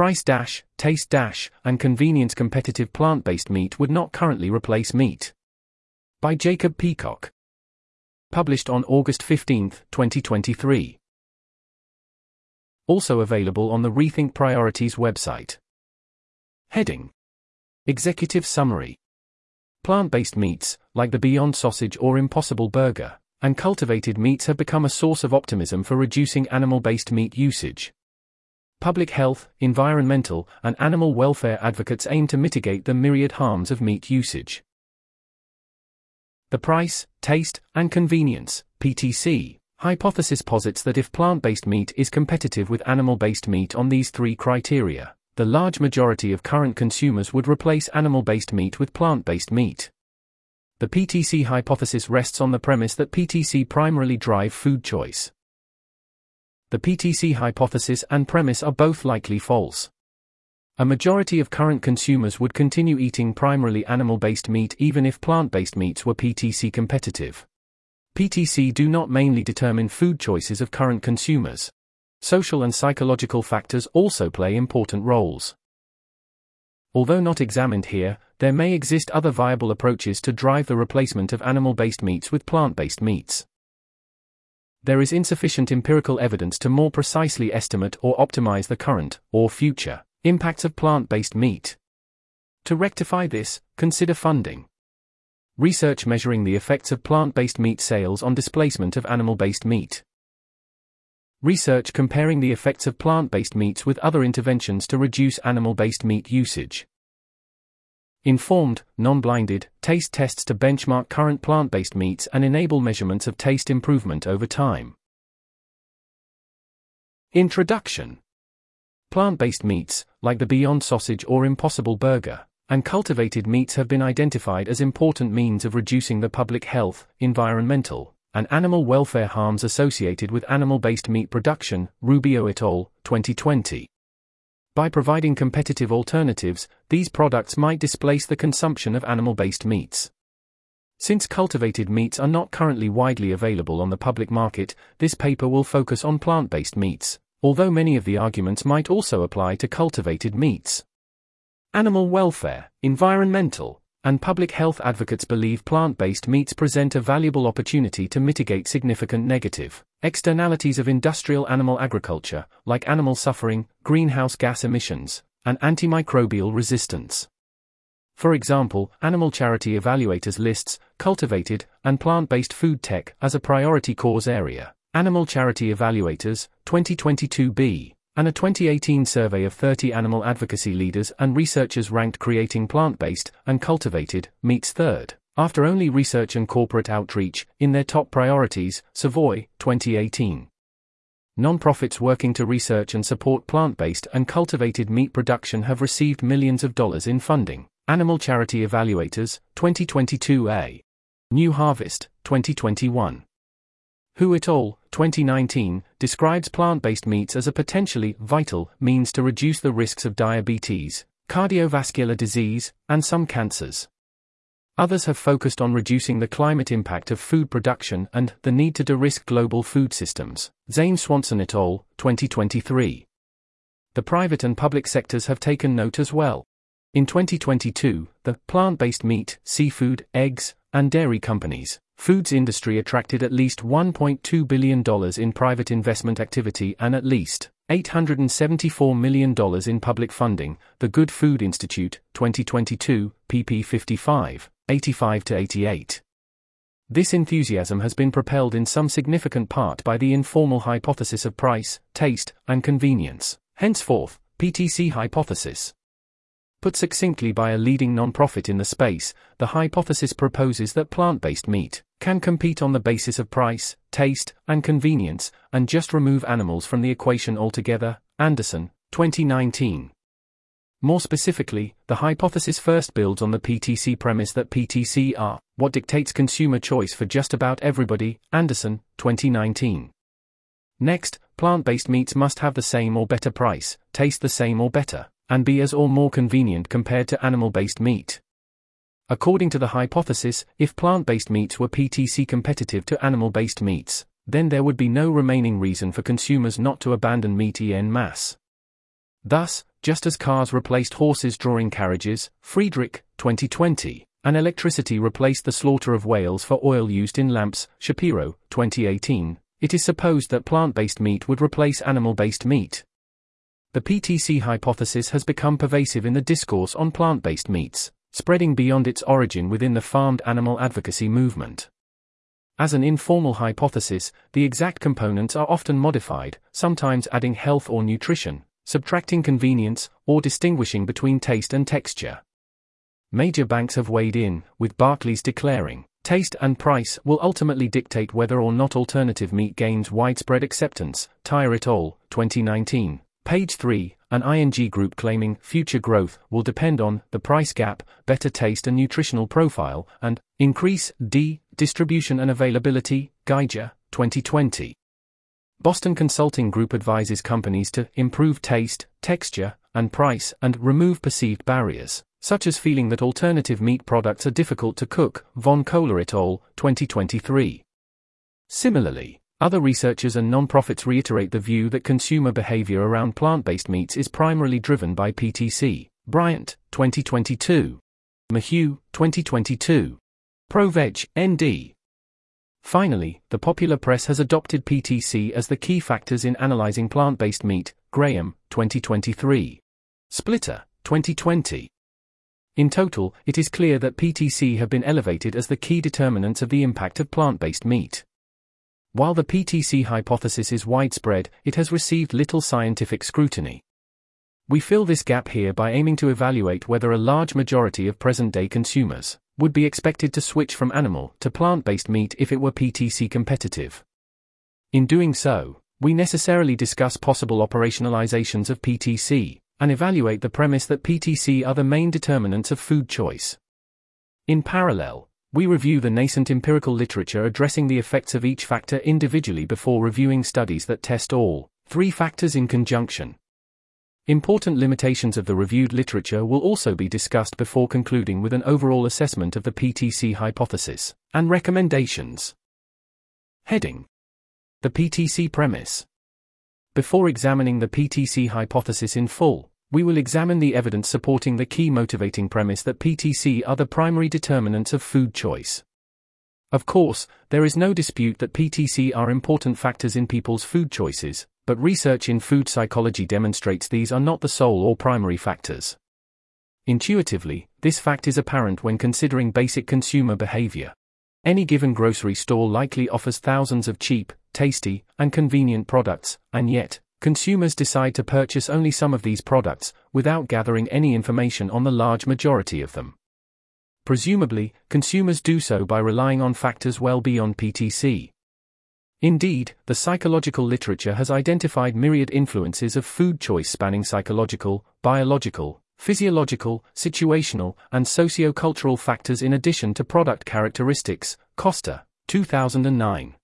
price, taste, and convenience. Competitive plant-based meat would not currently replace meat. By Jacob Peacock. Published on August 15, 2023. Also available on the Rethink Priorities website. Heading: Executive Summary. Plant-based meats, like the Beyond Sausage or Impossible Burger, and cultivated meats have become a source of optimism for reducing animal-based meat usage. Public health, environmental, and animal welfare advocates aim to mitigate the myriad harms of meat usage. The price, taste, and convenience (PTC) hypothesis posits that if plant-based meat is competitive with animal-based meat on these three criteria, the large majority of current consumers would replace animal-based meat with plant-based meat. The PTC hypothesis rests on the premise that PTC primarily drive food choice. The PTC hypothesis and premise are both likely false. A majority of current consumers would continue eating primarily animal-based meat even if plant-based meats were PTC competitive. PTC do not mainly determine food choices of current consumers. Social and psychological factors also play important roles. Although not examined here, there may exist other viable approaches to drive the replacement of animal-based meats with plant-based meats. There is insufficient empirical evidence to more precisely estimate or optimize the current, or future, impacts of plant-based meat. To rectify this, consider funding. Research measuring the effects of plant-based meat sales on displacement of animal-based meat. Research comparing the effects of plant-based meats with other interventions to reduce animal-based meat usage. Informed, non-blinded, taste tests to benchmark current plant-based meats and enable measurements of taste improvement over time. Introduction. Plant-based meats, like the Beyond Sausage or Impossible Burger, and cultivated meats have been identified as important means of reducing the public health, environmental, and animal welfare harms associated with animal-based meat production, Rubio et al., 2020. By providing competitive alternatives, these products might displace the consumption of animal-based meats. Since cultivated meats are not currently widely available on the public market, this paper will focus on plant-based meats, although many of the arguments might also apply to cultivated meats. Animal welfare, environmental, and public health advocates believe plant-based meats present a valuable opportunity to mitigate significant negative externalities of industrial animal agriculture, like animal suffering, greenhouse gas emissions, and antimicrobial resistance. For example, Animal Charity Evaluators lists cultivated and plant-based food tech as a priority cause area. Animal Charity Evaluators, 2022b. And a 2018 survey of 30 animal advocacy leaders and researchers ranked creating plant-based and cultivated meats third, after only research and corporate outreach, in their top priorities, Savoy, 2018. Nonprofits working to research and support plant-based and cultivated meat production have received millions of dollars in funding. Animal Charity Evaluators, 2022a. New Harvest, 2021. Hu et al., 2019, describes plant-based meats as a potentially vital means to reduce the risks of diabetes, cardiovascular disease, and some cancers. Others have focused on reducing the climate impact of food production and the need to de-risk global food systems. Zane Swanson et al., 2023. The private and public sectors have taken note as well. In 2022, the plant-based meat, seafood, eggs, and dairy companies' foods industry attracted at least $1.2 billion in private investment activity and at least $874 million in public funding, the Good Food Institute, 2022, pp. 55, 85-88. This enthusiasm has been propelled in some significant part by the informal hypothesis of price, taste, and convenience, henceforth, PTC hypothesis. Put succinctly by a leading nonprofit in the space, the hypothesis proposes that plant-based meat can compete on the basis of price, taste, and convenience, and just remove animals from the equation altogether. Anderson, 2019. More specifically, the hypothesis first builds on the PTC premise that PTC are what dictates consumer choice for just about everybody. Anderson, 2019. Next, plant-based meats must have the same or better price, taste the same or better, and be as or more convenient compared to animal-based meat. According to the hypothesis, if plant-based meats were PTC competitive to animal-based meats, then there would be no remaining reason for consumers not to abandon meat en masse. Thus, just as cars replaced horses drawing carriages, Friedrich, 2020, and electricity replaced the slaughter of whales for oil used in lamps, Shapiro, 2018, it is supposed that plant-based meat would replace animal-based meat. The PTC hypothesis has become pervasive in the discourse on plant-based meats, spreading beyond its origin within the farmed animal advocacy movement. As an informal hypothesis, the exact components are often modified, sometimes adding health or nutrition, subtracting convenience, or distinguishing between taste and texture. Major banks have weighed in, with Barclays declaring, taste and price will ultimately dictate whether or not alternative meat gains widespread acceptance, Tyre et al., 2019, page 3, an ING group claiming future growth will depend on the price gap, better taste and nutritional profile, and increase distribution and availability, Geiger, 2020. Boston Consulting Group advises companies to improve taste, texture, and price and remove perceived barriers, such as feeling that alternative meat products are difficult to cook, Von Kohler et al., 2023. Similarly, other researchers and nonprofits reiterate the view that consumer behavior around plant-based meats is primarily driven by PTC, Bryant, 2022. Mahue, 2022. ProVeg, ND. Finally, the popular press has adopted PTC as the key factors in analyzing plant-based meat, Graham, 2023. Splitter, 2020. In total, it is clear that PTC have been elevated as the key determinants of the impact of plant-based meat. While the PTC hypothesis is widespread, it has received little scientific scrutiny. We fill this gap here by aiming to evaluate whether a large majority of present-day consumers would be expected to switch from animal to plant-based meat if it were PTC competitive. In doing so, we necessarily discuss possible operationalizations of PTC, and evaluate the premise that PTC are the main determinants of food choice. In parallel, we review the nascent empirical literature addressing the effects of each factor individually before reviewing studies that test all three factors in conjunction. Important limitations of the reviewed literature will also be discussed before concluding with an overall assessment of the PTC hypothesis and recommendations. Heading: The PTC premise. Before examining the PTC hypothesis in full, we will examine the evidence supporting the key motivating premise that PTC are the primary determinants of food choice. Of course, there is no dispute that PTC are important factors in people's food choices, but research in food psychology demonstrates these are not the sole or primary factors. Intuitively, this fact is apparent when considering basic consumer behavior. Any given grocery store likely offers thousands of cheap, tasty, and convenient products, and yet, consumers decide to purchase only some of these products, without gathering any information on the large majority of them. Presumably, consumers do so by relying on factors well beyond PTC. Indeed, the psychological literature has identified myriad influences of food choice spanning psychological, biological, physiological, situational, and socio-cultural factors in addition to product characteristics, Costa, 2009.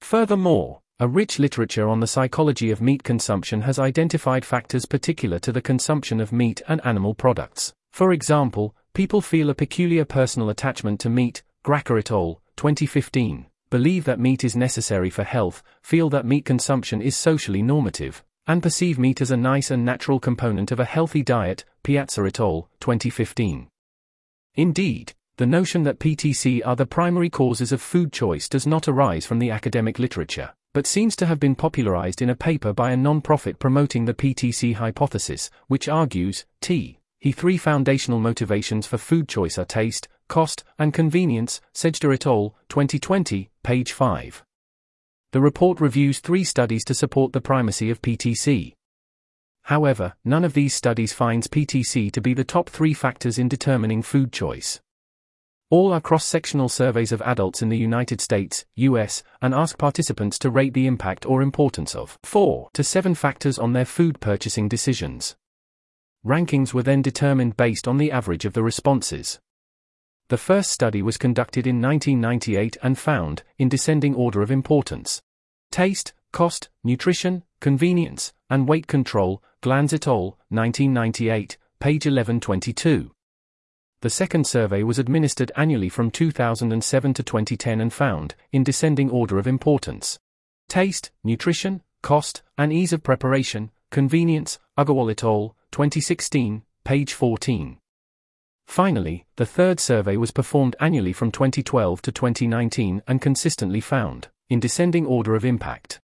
Furthermore, a rich literature on the psychology of meat consumption has identified factors particular to the consumption of meat and animal products. For example, people feel a peculiar personal attachment to meat, Gracker et al., 2015, believe that meat is necessary for health, feel that meat consumption is socially normative, and perceive meat as a nice and natural component of a healthy diet, Piazza et al., 2015. Indeed, the notion that PTC are the primary causes of food choice does not arise from the academic literature, but seems to have been popularized in a paper by a non-profit promoting the PTC hypothesis, which argues, three foundational motivations for food choice are taste, cost, and convenience, Sejder et al., 2020, page 5. The report reviews 3 studies to support the primacy of PTC. However, none of these studies finds PTC to be the top 3 factors in determining food choice. All are cross-sectional surveys of adults in the United States, US, and ask participants to rate the impact or importance of 4 to 7 factors on their food purchasing decisions. Rankings were then determined based on the average of the responses. The first study was conducted in 1998 and found, in descending order of importance, taste, cost, nutrition, convenience, and weight control, Glanz et al., 1998, page 1122. The second survey was administered annually from 2007 to 2010 and found, in descending order of importance, taste, nutrition, cost, and ease of preparation, Convenience, Agarwal et al., 2016, page 14. Finally, the third survey was performed annually from 2012 to 2019 and consistently found, in descending order of impact,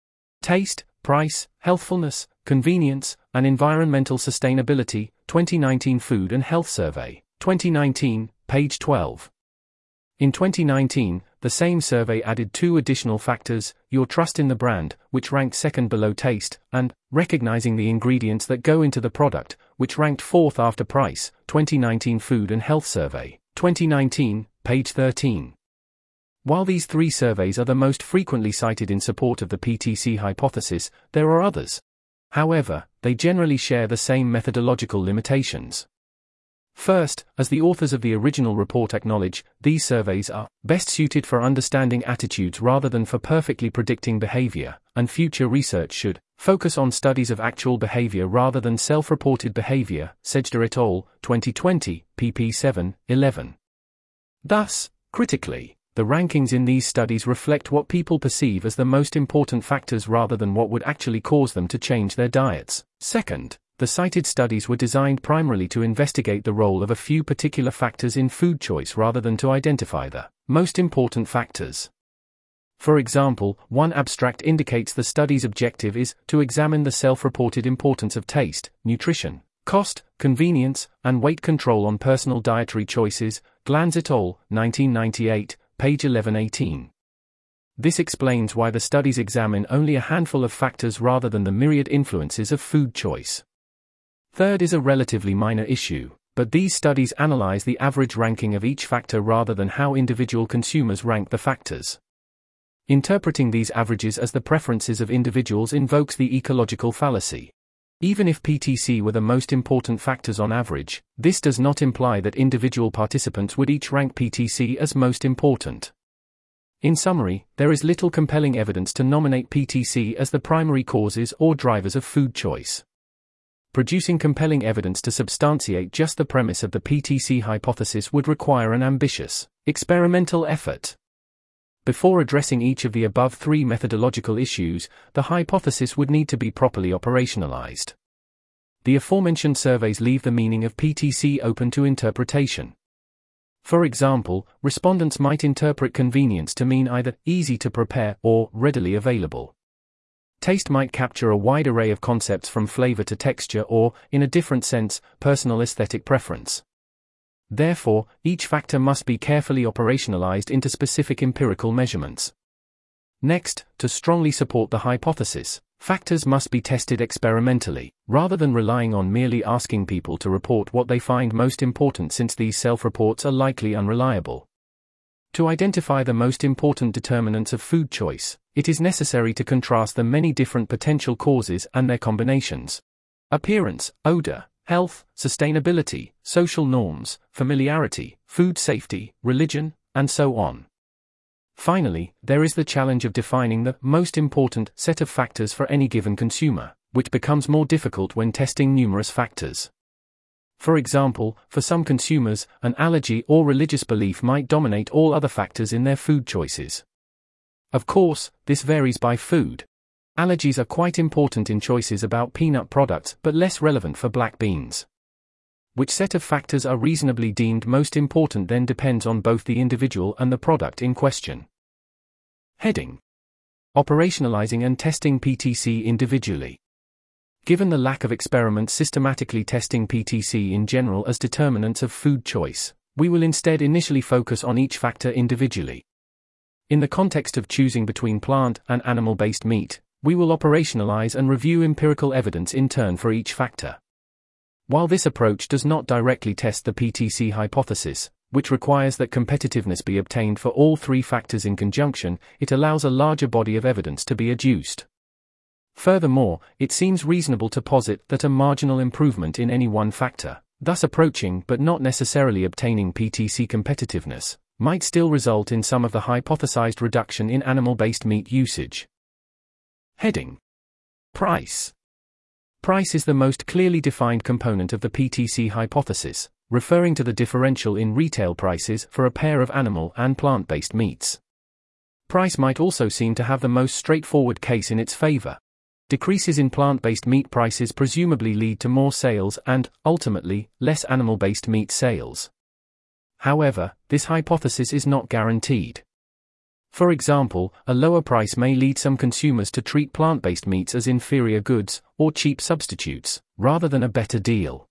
taste, price, healthfulness, convenience, and environmental sustainability, 2019 Food and Health Survey, 2019, page 12. In 2019, the same survey added two additional factors, your trust in the brand, which ranked second below taste, and recognizing the ingredients that go into the product, which ranked fourth after price, 2019 Food and Health Survey, 2019, page 13. While these three surveys are the most frequently cited in support of the PTC hypothesis, there are others. However, they generally share the same methodological limitations. First, as the authors of the original report acknowledge, these surveys are best suited for understanding attitudes rather than for perfectly predicting behavior, and future research should focus on studies of actual behavior rather than self-reported behavior, Sejdar et al., 2020, pp. 7, 11. Thus, critically, the rankings in these studies reflect what people perceive as the most important factors rather than what would actually cause them to change their diets. Second, the cited studies were designed primarily to investigate the role of a few particular factors in food choice rather than to identify the most important factors. For example, one abstract indicates the study's objective is to examine the self-reported importance of taste, nutrition, cost, convenience, and weight control on personal dietary choices, Glanz et al., 1998, page 1118. This explains why the studies examine only a handful of factors rather than the myriad influences of food choice. Third is a relatively minor issue, but these studies analyze the average ranking of each factor rather than how individual consumers rank the factors. Interpreting these averages as the preferences of individuals invokes the ecological fallacy. Even if PTC were the most important factors on average, this does not imply that individual participants would each rank PTC as most important. In summary, there is little compelling evidence to nominate PTC as the primary causes or drivers of food choice. Producing compelling evidence to substantiate just the premise of the PTC hypothesis would require an ambitious, experimental effort. Before addressing each of the above three methodological issues, the hypothesis would need to be properly operationalized. The aforementioned surveys leave the meaning of PTC open to interpretation. For example, respondents might interpret convenience to mean either easy to prepare or readily available. Taste might capture a wide array of concepts from flavor to texture or, in a different sense, personal aesthetic preference. Therefore, each factor must be carefully operationalized into specific empirical measurements. Next, to strongly support the hypothesis, factors must be tested experimentally, rather than relying on merely asking people to report what they find most important, since these self-reports are likely unreliable. To identify the most important determinants of food choice, it is necessary to contrast the many different potential causes and their combinations. Appearance, odor, health, sustainability, social norms, familiarity, food safety, religion, and so on. Finally, there is the challenge of defining the most important set of factors for any given consumer, which becomes more difficult when testing numerous factors. For example, for some consumers, an allergy or religious belief might dominate all other factors in their food choices. Of course, this varies by food. Allergies are quite important in choices about peanut products but less relevant for black beans. Which set of factors are reasonably deemed most important then depends on both the individual and the product in question. Heading: Operationalizing and testing PTC individually. Given the lack of experiments systematically testing PTC in general as determinants of food choice, we will instead initially focus on each factor individually. In the context of choosing between plant and animal-based meat, we will operationalize and review empirical evidence in turn for each factor. While this approach does not directly test the PTC hypothesis, which requires that competitiveness be obtained for all three factors in conjunction, it allows a larger body of evidence to be adduced. Furthermore, it seems reasonable to posit that a marginal improvement in any one factor, thus approaching but not necessarily obtaining PTC competitiveness, might still result in some of the hypothesized reduction in animal-based meat usage. Heading: Price. Price is the most clearly defined component of the PTC hypothesis, referring to the differential in retail prices for a pair of animal and plant-based meats. Price might also seem to have the most straightforward case in its favor. Decreases in plant-based meat prices presumably lead to more sales and, ultimately, less animal-based meat sales. However, this hypothesis is not guaranteed. For example, a lower price may lead some consumers to treat plant-based meats as inferior goods, or cheap substitutes, rather than a better deal.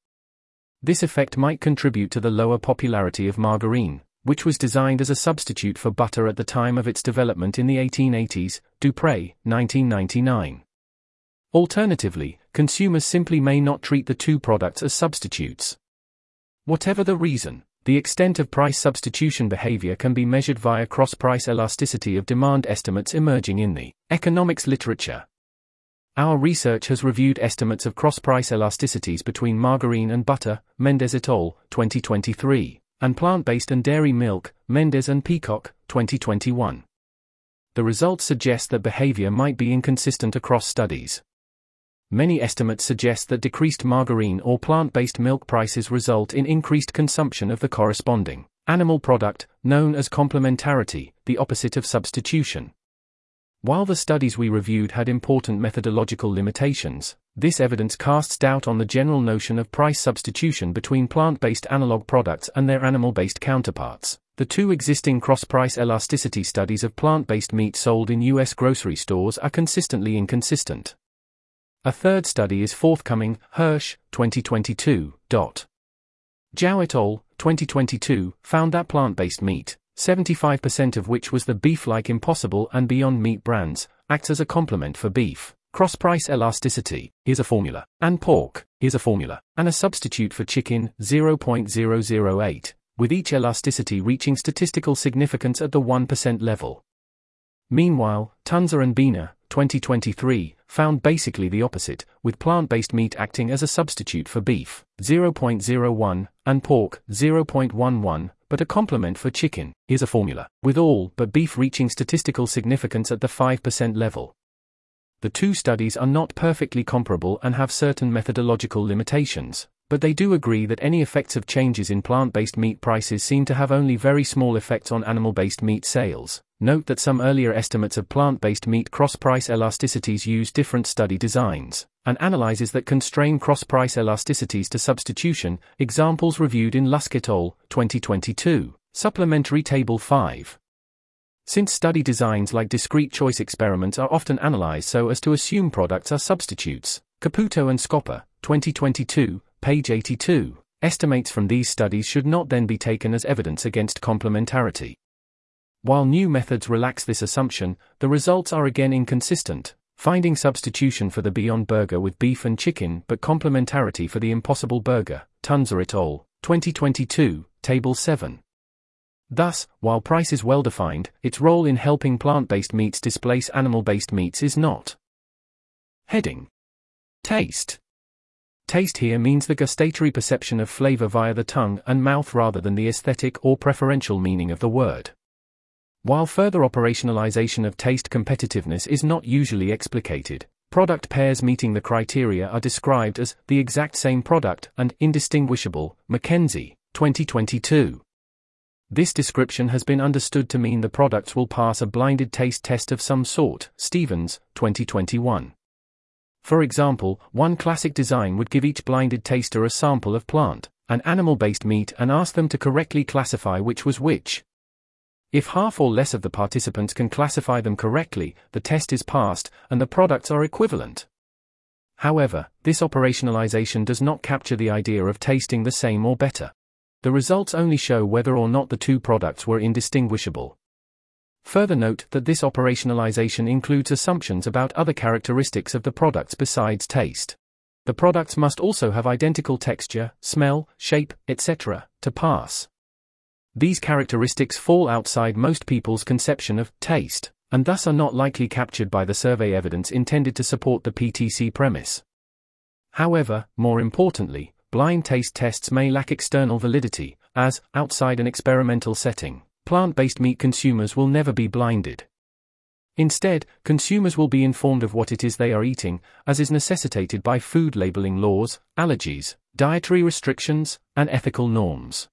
This effect might contribute to the lower popularity of margarine, which was designed as a substitute for butter at the time of its development in the 1880s, Dupré, 1999. Alternatively, consumers simply may not treat the two products as substitutes. Whatever the reason, the extent of price substitution behavior can be measured via cross-price elasticity of demand estimates emerging in the economics literature. Our research has reviewed estimates of cross-price elasticities between margarine and butter, Mendez et al., 2023, and plant-based and dairy milk, Mendez and Peacock, 2021. The results suggest that behavior might be inconsistent across studies. Many estimates suggest that decreased margarine or plant-based milk prices result in increased consumption of the corresponding animal product, known as complementarity, the opposite of substitution. While the studies we reviewed had important methodological limitations, this evidence casts doubt on the general notion of price substitution between plant-based analog products and their animal-based counterparts. The two existing cross-price elasticity studies of plant-based meat sold in U.S. grocery stores are consistently inconsistent. A third study is forthcoming, Hirsch, 2022. Zhao et al., 2022, found that plant-based meat, 75% of which was the beef-like Impossible and Beyond Meat brands, acts as a complement for beef. Cross-price elasticity, here's a formula, and pork, here's a formula, and a substitute for chicken, 0.008, with each elasticity reaching statistical significance at the 1% level. Meanwhile, Tunzer and Bina, 2023, found basically the opposite, with plant-based meat acting as a substitute for beef, 0.01, and pork, 0.11, but a complement for chicken, here's a formula, with all but beef reaching statistical significance at the 5% level. The two studies are not perfectly comparable and have certain methodological limitations, but they do agree that any effects of changes in plant-based meat prices seem to have only very small effects on animal-based meat sales. Note that some earlier estimates of plant-based meat cross-price elasticities use different study designs and analyses that constrain cross-price elasticities to substitution, examples reviewed in Lusk et al., 2022, Supplementary Table 5. Since study designs like discrete choice experiments are often analyzed so as to assume products are substitutes, Caputo and Scopper, 2022, page 82, estimates from these studies should not then be taken as evidence against complementarity. While new methods relax this assumption, the results are again inconsistent, finding substitution for the Beyond Burger with beef and chicken but complementarity for the Impossible Burger, Tunzer et al., 2022, Table 7. Thus, while price is well-defined, its role in helping plant-based meats displace animal-based meats is not. Heading. Taste. Taste here means the gustatory perception of flavor via the tongue and mouth rather than the aesthetic or preferential meaning of the word. While further operationalization of taste competitiveness is not usually explicated, product pairs meeting the criteria are described as the exact same product and indistinguishable, McKenzie, 2022. This description has been understood to mean the products will pass a blinded taste test of some sort, Stevens, 2021. For example, one classic design would give each blinded taster a sample of plant and animal-based meat and ask them to correctly classify which was which. If half or less of the participants can classify them correctly, the test is passed, and the products are equivalent. However, this operationalization does not capture the idea of tasting the same or better. The results only show whether or not the two products were indistinguishable. Further note that this operationalization includes assumptions about other characteristics of the products besides taste. The products must also have identical texture, smell, shape, etc., to pass. These characteristics fall outside most people's conception of taste, and thus are not likely captured by the survey evidence intended to support the PTC premise. However, more importantly, blind taste tests may lack external validity, as, outside an experimental setting, plant-based meat consumers will never be blinded. Instead, consumers will be informed of what it is they are eating, as is necessitated by food labeling laws, allergies, dietary restrictions, and ethical norms.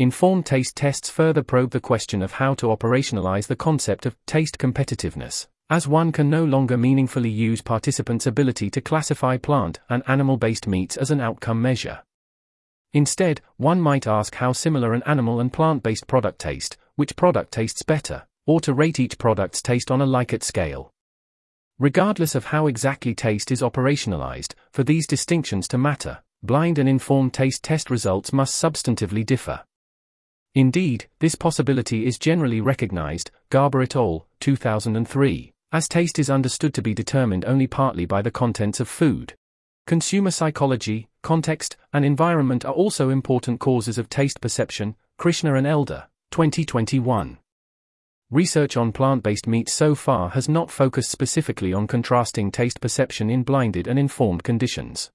Informed taste tests further probe the question of how to operationalize the concept of taste competitiveness, as one can no longer meaningfully use participants' ability to classify plant and animal-based meats as an outcome measure. Instead, one might ask how similar an animal and plant-based product taste, which product tastes better, or to rate each product's taste on a Likert scale. Regardless of how exactly taste is operationalized, for these distinctions to matter, blind and informed taste test results must substantively differ. Indeed, this possibility is generally recognized, Garber et al., 2003, as taste is understood to be determined only partly by the contents of food. Consumer psychology, context, and environment are also important causes of taste perception, Krishna and Elder, 2021. Research on plant-based meat so far has not focused specifically on contrasting taste perception in blinded and informed conditions.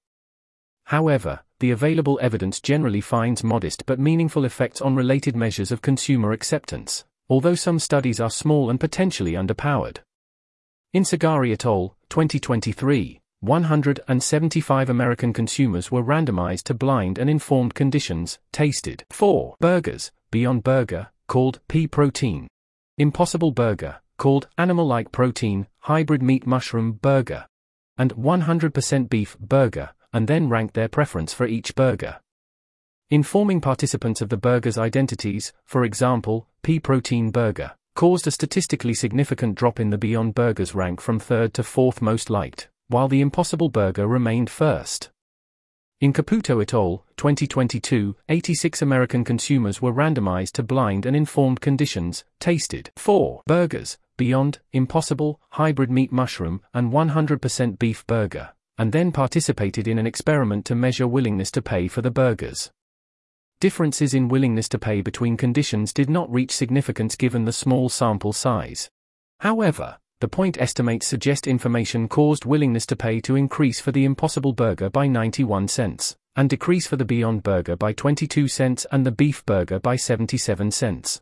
However, the available evidence generally finds modest but meaningful effects on related measures of consumer acceptance, although some studies are small and potentially underpowered. Insagari et al., 2023, 175 American consumers were randomized to blind and informed conditions, tasted 4 burgers, Beyond Burger, called pea protein, Impossible Burger, called animal-like protein, hybrid meat mushroom burger, and 100% beef burger, and then ranked their preference for each burger. Informing participants of the burger's identities, for example, pea protein burger, caused a statistically significant drop in the Beyond Burger's rank from third to fourth most liked, while the Impossible Burger remained first. In Caputo et al., 2022, 86 American consumers were randomized to blind and informed conditions, tasted 4 burgers, Beyond, Impossible, hybrid meat mushroom, and 100% beef burger, and then participated in an experiment to measure willingness to pay for the burgers. Differences in willingness to pay between conditions did not reach significance given the small sample size. However, the point estimates suggest information caused willingness to pay to increase for the Impossible Burger by 91 cents, and decrease for the Beyond Burger by 22 cents and the Beef Burger by 77 cents.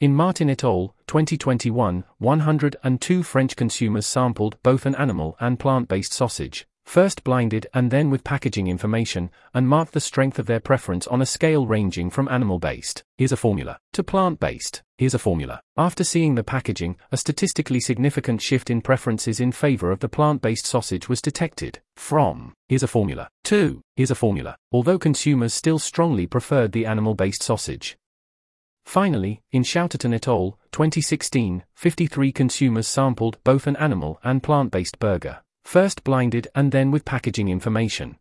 In Martin et al., 2021, 102 French consumers sampled both an animal and plant-based sausage, first blinded and then with packaging information, and marked the strength of their preference on a scale ranging from animal-based, here's a formula, to plant-based, here's a formula. After seeing the packaging, a statistically significant shift in preferences in favor of the plant-based sausage was detected, from, here's a formula, to, here's a formula, although consumers still strongly preferred the animal-based sausage. Finally, in Shouterton et al., 2016, 53 consumers sampled both an animal and plant-based burger, first blinded and then with packaging information.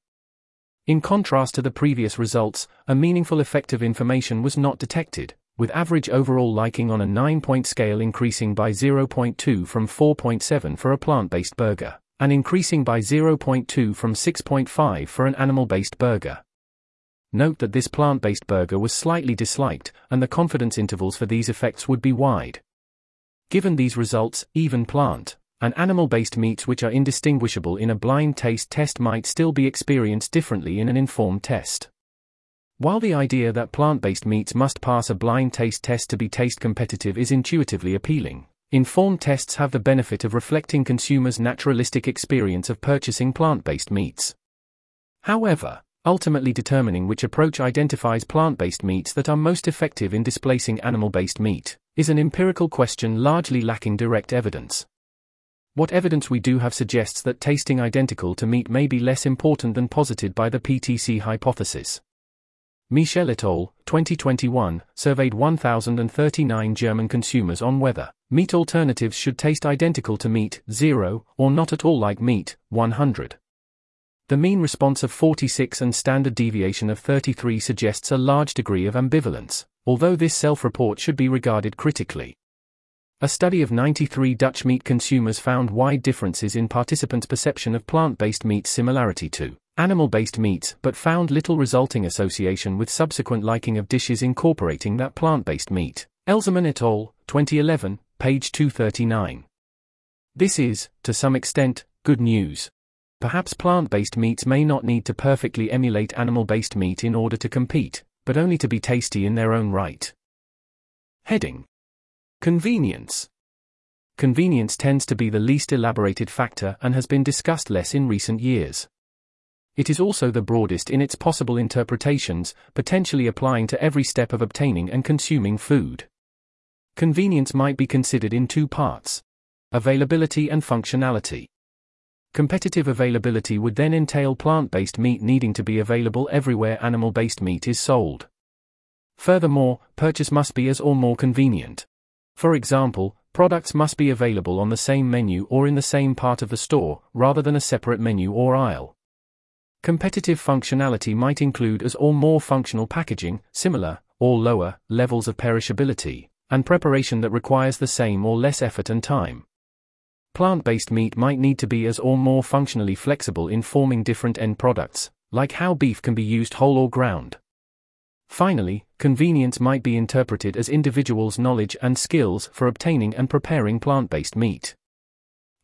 In contrast to the previous results, a meaningful effect of information was not detected, with average overall liking on a 9-point scale increasing by 0.2 from 4.7 for a plant-based burger, and increasing by 0.2 from 6.5 for an animal-based burger. Note that this plant-based burger was slightly disliked, and the confidence intervals for these effects would be wide. Given these results, even plant and animal-based meats which are indistinguishable in a blind taste test might still be experienced differently in an informed test. While the idea that plant-based meats must pass a blind taste test to be taste competitive is intuitively appealing, informed tests have the benefit of reflecting consumers' naturalistic experience of purchasing plant-based meats. However, ultimately determining which approach identifies plant-based meats that are most effective in displacing animal-based meat is an empirical question largely lacking direct evidence. What evidence we do have suggests that tasting identical to meat may be less important than posited by the PTC hypothesis. Michel et al., 2021, surveyed 1,039 German consumers on whether meat alternatives should taste identical to meat, 0, or not at all like meat, 100. The mean response of 46 and standard deviation of 33 suggests a large degree of ambivalence, although this self-report should be regarded critically. A study of 93 Dutch meat consumers found wide differences in participants' perception of plant-based meat's similarity to animal-based meats, but found little resulting association with subsequent liking of dishes incorporating that plant-based meat. Elzerman et al., 2011, page 239. This is, to some extent, good news. Perhaps plant-based meats may not need to perfectly emulate animal-based meat in order to compete, but only to be tasty in their own right. Heading: Convenience. Convenience tends to be the least elaborated factor and has been discussed less in recent years. It is also the broadest in its possible interpretations, potentially applying to every step of obtaining and consuming food. Convenience might be considered in two parts. Availability and functionality. Competitive availability would then entail plant-based meat needing to be available everywhere animal-based meat is sold. Furthermore, purchase must be as or more convenient. For example, products must be available on the same menu or in the same part of the store, rather than a separate menu or aisle. Competitive functionality might include as or more functional packaging, similar, or lower, levels of perishability, and preparation that requires the same or less effort and time. Plant-based meat might need to be as or more functionally flexible in forming different end products, like how beef can be used whole or ground. Finally, convenience might be interpreted as individuals' knowledge and skills for obtaining and preparing plant-based meat.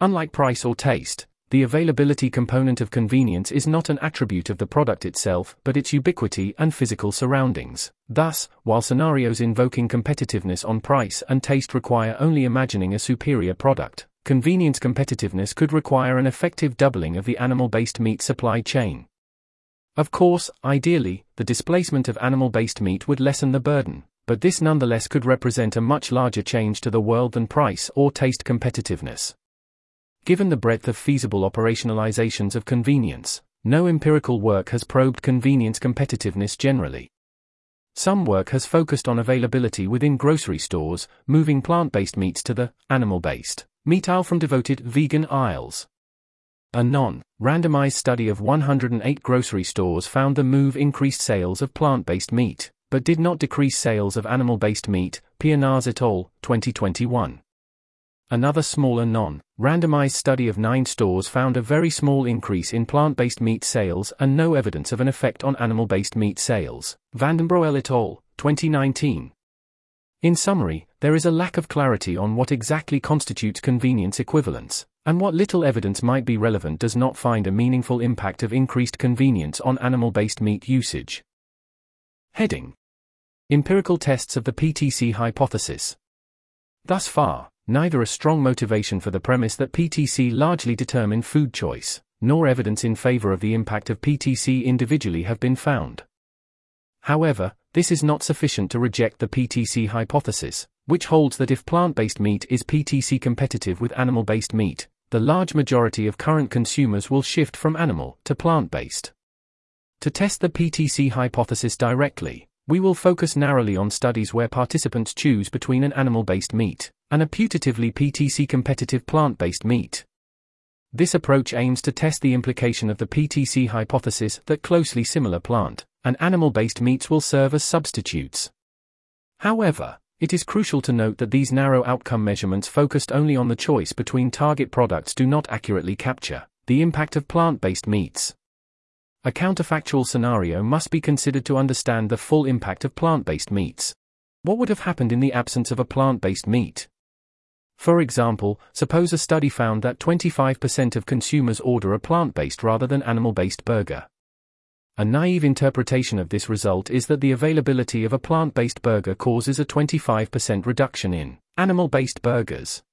Unlike price or taste, the availability component of convenience is not an attribute of the product itself but its ubiquity and physical surroundings. Thus, while scenarios invoking competitiveness on price and taste require only imagining a superior product, convenience competitiveness could require an effective doubling of the animal-based meat supply chain. Of course, ideally, the displacement of animal-based meat would lessen the burden, but this nonetheless could represent a much larger change to the world than price or taste competitiveness. Given the breadth of feasible operationalizations of convenience, no empirical work has probed convenience competitiveness generally. Some work has focused on availability within grocery stores, moving plant-based meats to the animal-based meat aisle from devoted vegan aisles. A non-randomized study of 108 grocery stores found the move increased sales of plant-based meat, but did not decrease sales of animal-based meat, Pianaz et al., 2021. Another smaller non-randomized study of 9 stores found a very small increase in plant-based meat sales and no evidence of an effect on animal-based meat sales, Vandenbroel et al., 2019. In summary, there is a lack of clarity on what exactly constitutes convenience equivalence, and what little evidence might be relevant does not find a meaningful impact of increased convenience on animal-based meat usage. Heading: Empirical tests of the PTC hypothesis. Thus far, neither a strong motivation for the premise that PTC largely determine food choice, nor evidence in favor of the impact of PTC individually have been found. However, this is not sufficient to reject the PTC hypothesis, which holds that if plant-based meat is PTC competitive with animal-based meat, the large majority of current consumers will shift from animal to plant-based. To test the PTC hypothesis directly, we will focus narrowly on studies where participants choose between an animal-based meat and a putatively PTC-competitive plant-based meat. This approach aims to test the implication of the PTC hypothesis that closely similar plant and animal-based meats will serve as substitutes. However, it is crucial to note that these narrow outcome measurements focused only on the choice between target products do not accurately capture the impact of plant-based meats. A counterfactual scenario must be considered to understand the full impact of plant-based meats. What would have happened in the absence of a plant-based meat? For example, suppose a study found that 25% of consumers order a plant-based rather than animal-based burger. A naive interpretation of this result is that the availability of a plant-based burger causes a 25% reduction in animal-based burgers.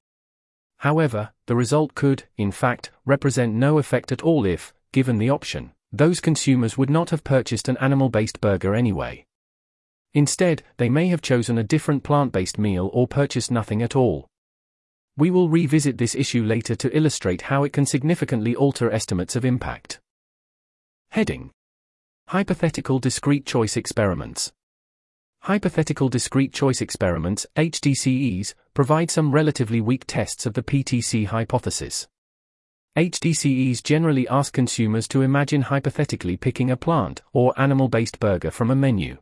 However, the result could, in fact, represent no effect at all if, given the option, those consumers would not have purchased an animal-based burger anyway. Instead, they may have chosen a different plant-based meal or purchased nothing at all. We will revisit this issue later to illustrate how it can significantly alter estimates of impact. Heading: Hypothetical discrete choice experiments. Hypothetical discrete choice experiments, HDCEs, provide some relatively weak tests of the PTC hypothesis. HDCEs generally ask consumers to imagine hypothetically picking a plant or animal-based burger from a menu.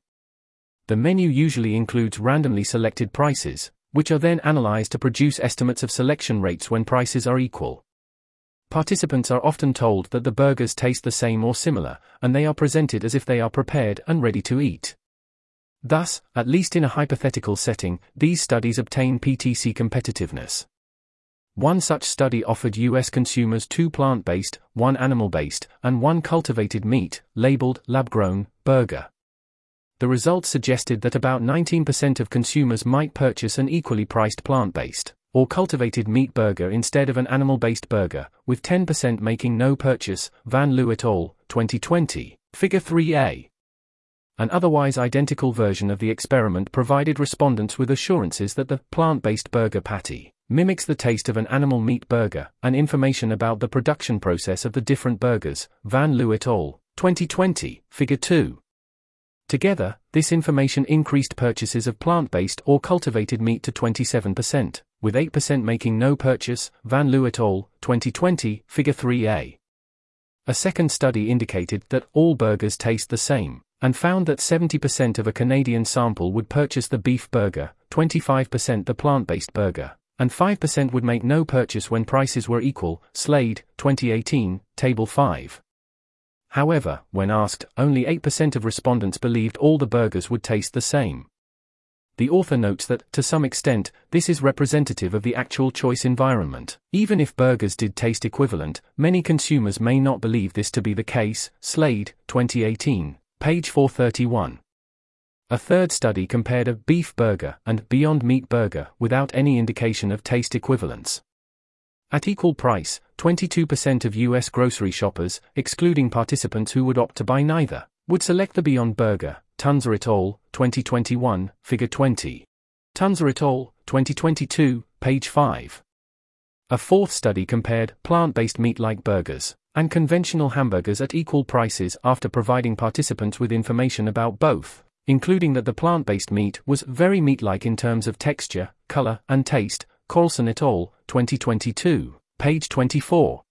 The menu usually includes randomly selected prices, which are then analyzed to produce estimates of selection rates when prices are equal. Participants are often told that the burgers taste the same or similar, and they are presented as if they are prepared and ready to eat. Thus, at least in a hypothetical setting, these studies obtain PTC competitiveness. One such study offered U.S. consumers 2 plant-based, 1 animal-based, and 1 cultivated meat, labeled lab-grown, burger. The results suggested that about 19% of consumers might purchase an equally priced plant-based or cultivated meat burger instead of an animal-based burger, with 10% making no purchase, Van Leeuw et al., 2020, Figure 3a. An otherwise identical version of the experiment provided respondents with assurances that the plant-based burger patty mimics the taste of an animal meat burger, and information about the production process of the different burgers, Van Leeuw et al., 2020, Figure 2. Together, this information increased purchases of plant-based or cultivated meat to 27%, with 8% making no purchase, Van Leeuw et al., 2020, Figure 3a. A second study indicated that all burgers taste the same, and found that 70% of a Canadian sample would purchase the beef burger, 25% the plant-based burger, and 5% would make no purchase when prices were equal, Slade, 2018, Table 5. However, when asked, only 8% of respondents believed all the burgers would taste the same. The author notes that, to some extent, this is representative of the actual choice environment. Even if burgers did taste equivalent, many consumers may not believe this to be the case, Slade, 2018, page 431. A third study compared a beef burger and Beyond Meat burger without any indication of taste equivalence. At equal price, 22% of U.S. grocery shoppers, excluding participants who would opt to buy neither, would select the Beyond Burger, Tunzer et al., 2021, Figure 20. Tunzer et al., 2022, page 5. A fourth study compared plant-based meat-like burgers and conventional hamburgers at equal prices after providing participants with information about both, including that the plant-based meat was very meat-like in terms of texture, color, and taste, Carlson et al., 2022, page 24.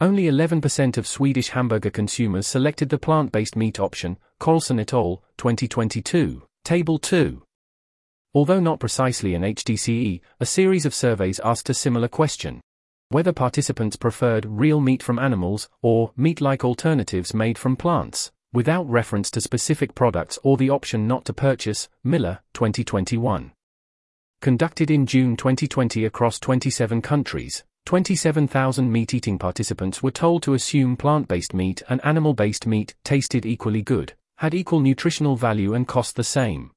Only 11% of Swedish hamburger consumers selected the plant-based meat option, Carlson et al., 2022, Table 2. Although not precisely an HDCE, a series of surveys asked a similar question: whether participants preferred real meat from animals or meat-like alternatives made from plants, without reference to specific products or the option not to purchase, Miller, 2021. Conducted in June 2020 across 27 countries, 27,000 meat-eating participants were told to assume plant-based meat and animal-based meat tasted equally good, had equal nutritional value and cost the same.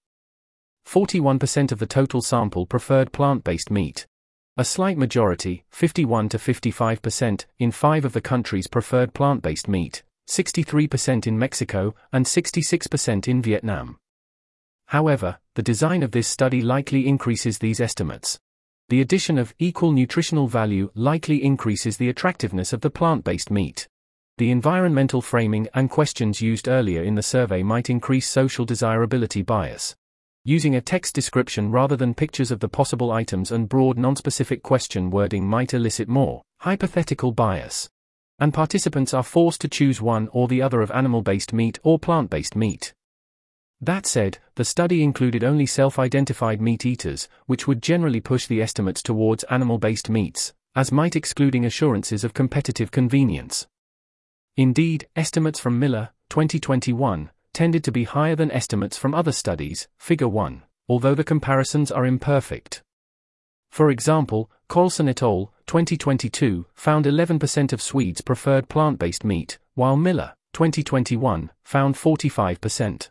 41% of the total sample preferred plant-based meat. A slight majority, 51 to 55%, in 5 of the countries preferred plant-based meat, 63% in Mexico, and 66% in Vietnam. However, the design of this study likely increases these estimates. The addition of equal nutritional value likely increases the attractiveness of the plant-based meat. The environmental framing and questions used earlier in the survey might increase social desirability bias. Using a text description rather than pictures of the possible items and broad nonspecific question wording might elicit more hypothetical bias, and participants are forced to choose one or the other of animal-based meat or plant-based meat. That said, the study included only self-identified meat eaters, which would generally push the estimates towards animal-based meats, as might excluding assurances of competitive convenience. Indeed, estimates from Miller, 2021, tended to be higher than estimates from other studies, Figure 1, although the comparisons are imperfect. For example, Carlson et al., 2022, found 11% of Swedes preferred plant-based meat, while Miller, 2021, found 45%.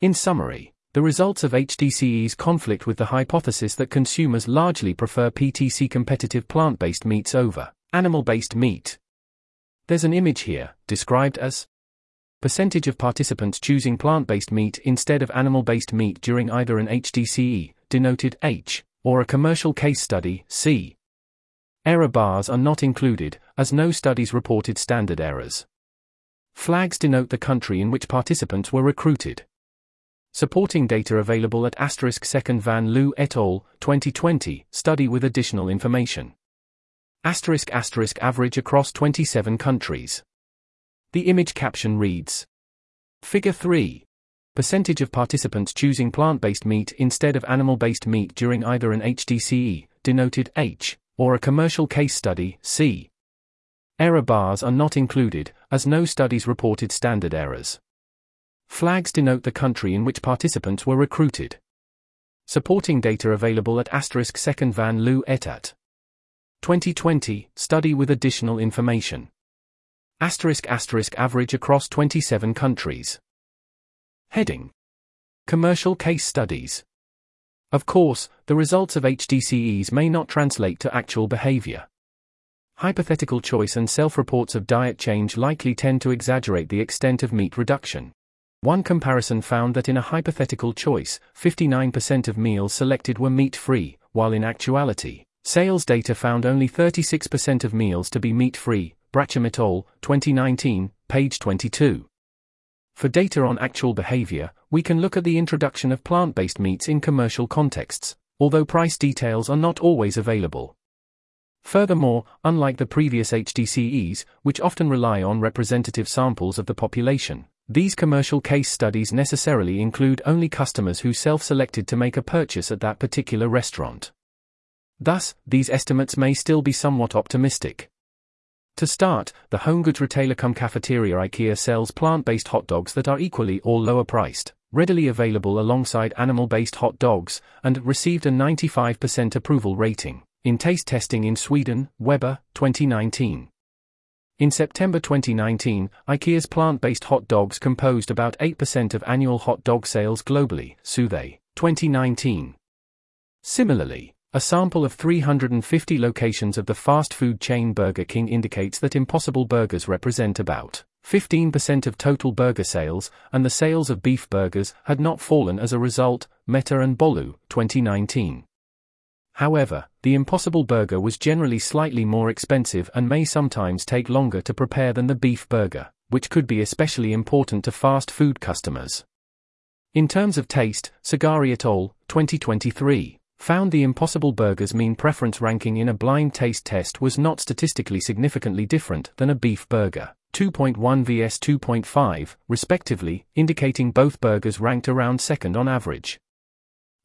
In summary, the results of HDCEs conflict with the hypothesis that consumers largely prefer PTC-competitive plant-based meats over animal-based meat. There's an image here, described as percentage of participants choosing plant-based meat instead of animal-based meat during either an HDCE, denoted H, or a commercial case study, C. Error bars are not included, as no studies reported standard errors. Flags denote the country in which participants were recruited. Supporting data available at *2nd Van Leeuw et al., 2020, study with additional information. ** average across 27 countries. The image caption reads: Figure 3. Percentage of participants choosing plant-based meat instead of animal-based meat during either an HDCE, denoted H, or a commercial case study, C. Error bars are not included, as no studies reported standard errors. Flags denote the country in which participants were recruited. Supporting data available at *2nd Van Leeuw et al. 2020, study with additional information. ** average across 27 countries. Heading: commercial case studies. Of course, the results of HDCEs may not translate to actual behavior. Hypothetical choice and self-reports of diet change likely tend to exaggerate the extent of meat reduction. One comparison found that in a hypothetical choice, 59% of meals selected were meat-free, while in actuality, Sales data found only 36% of meals to be meat-free, Bracham et al., 2019, page 22. For data on actual behavior, we can look at the introduction of plant-based meats in commercial contexts, although price details are not always available. Furthermore, unlike the previous HDCEs, which often rely on representative samples of the population, these commercial case studies necessarily include only customers who self-selected to make a purchase at that particular restaurant. Thus, these estimates may still be somewhat optimistic. To start, the homegoods retailer cum cafeteria IKEA sells plant-based hot dogs that are equally or lower priced, readily available alongside animal-based hot dogs, and received a 95% approval rating in taste testing in Sweden, Weber, 2019. In September 2019, IKEA's plant-based hot dogs composed about 8% of annual hot dog sales globally, Suve, 2019. Similarly, a sample of 350 locations of the fast food chain Burger King indicates that Impossible Burgers represent about 15% of total burger sales, and the sales of beef burgers had not fallen as a result, Meta and Bolu, 2019. However, the Impossible Burger was generally slightly more expensive and may sometimes take longer to prepare than the beef burger, which could be especially important to fast food customers. In terms of taste, Sagari et al., 2023. Found the Impossible Burger's mean preference ranking in a blind taste test was not statistically significantly different than a beef burger, 2.1 vs 2.5, respectively, indicating both burgers ranked around second on average.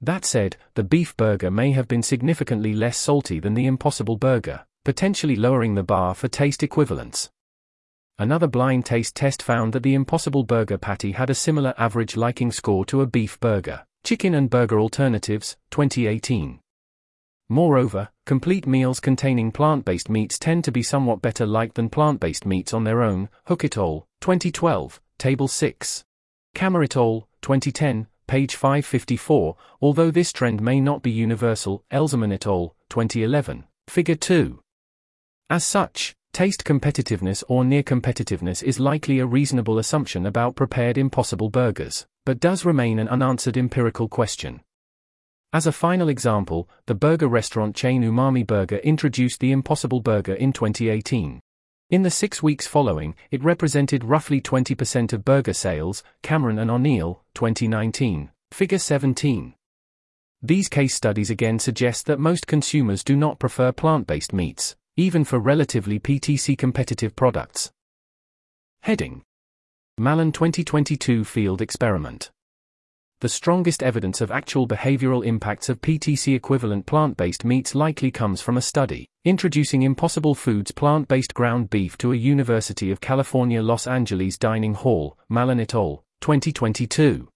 That said, the beef burger may have been significantly less salty than the Impossible Burger, potentially lowering the bar for taste equivalence. Another blind taste test found that the Impossible Burger patty had a similar average liking score to a beef burger. Chicken and Burger Alternatives, 2018. Moreover, complete meals containing plant-based meats tend to be somewhat better liked than plant-based meats on their own, Hook et al., 2012, Table 6. Kammer et al., 2010, page 554, although this trend may not be universal, Elzerman et al., 2011, Figure 2. As such, taste competitiveness or near-competitiveness is likely a reasonable assumption about prepared Impossible Burgers, but does remain an unanswered empirical question. As a final example, the burger restaurant chain Umami Burger introduced the Impossible Burger in 2018. In the 6 weeks following, it represented roughly 20% of burger sales, Cameron and O'Neill, 2019, Figure 17. These case studies again suggest that most consumers do not prefer plant-based meats, even for relatively PTC-competitive products. Heading: Mallon 2022 Field Experiment. The strongest evidence of actual behavioral impacts of PTC-equivalent plant-based meats likely comes from a study introducing Impossible Foods plant-based ground beef to a University of California Los Angeles dining hall, Mallon et al., 2022.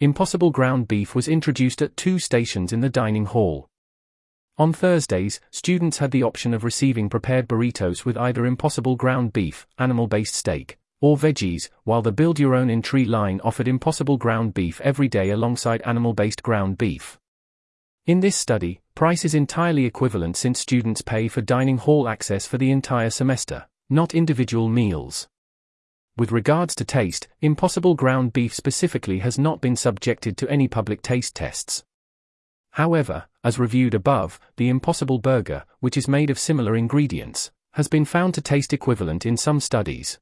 Impossible ground beef was introduced at 2 stations in the dining hall. On Thursdays, students had the option of receiving prepared burritos with either Impossible ground beef, animal-based steak, or veggies, while the Build Your Own in Tree line offered Impossible ground beef every day alongside animal-based ground beef. In this study, price is entirely equivalent since students pay for dining hall access for the entire semester, not individual meals. With regards to taste, Impossible ground beef specifically has not been subjected to any public taste tests. However, as reviewed above, the Impossible Burger, which is made of similar ingredients, has been found to taste equivalent in some studies.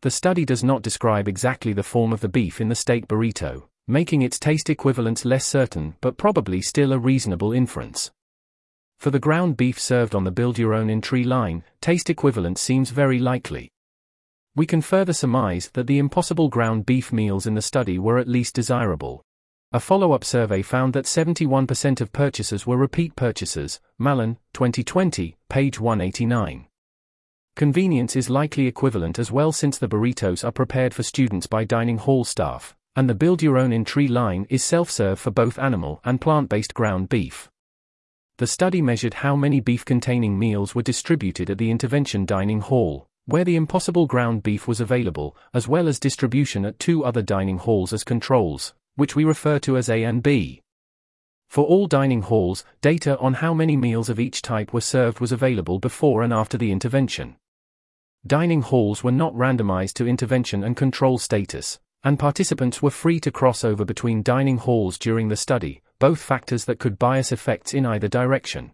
The study does not describe exactly the form of the beef in the steak burrito, making its taste equivalence less certain but probably still a reasonable inference. For the ground beef served on the Build Your Own in Tree line, taste equivalence seems very likely. We can further surmise that the Impossible ground beef meals in the study were at least desirable. A follow-up survey found that 71% of purchasers were repeat purchasers, Mallon, 2020, page 189. Convenience is likely equivalent as well since the burritos are prepared for students by dining hall staff, and the Build Your Own in Tree line is self-serve for both animal and plant-based ground beef. The study measured how many beef-containing meals were distributed at the intervention dining hall, where the Impossible ground beef was available, as well as distribution at 2 other dining halls as controls, which we refer to as A and B. For all dining halls, data on how many meals of each type were served was available before and after the intervention. Dining halls were not randomized to intervention and control status, and participants were free to cross over between dining halls during the study, both factors that could bias effects in either direction.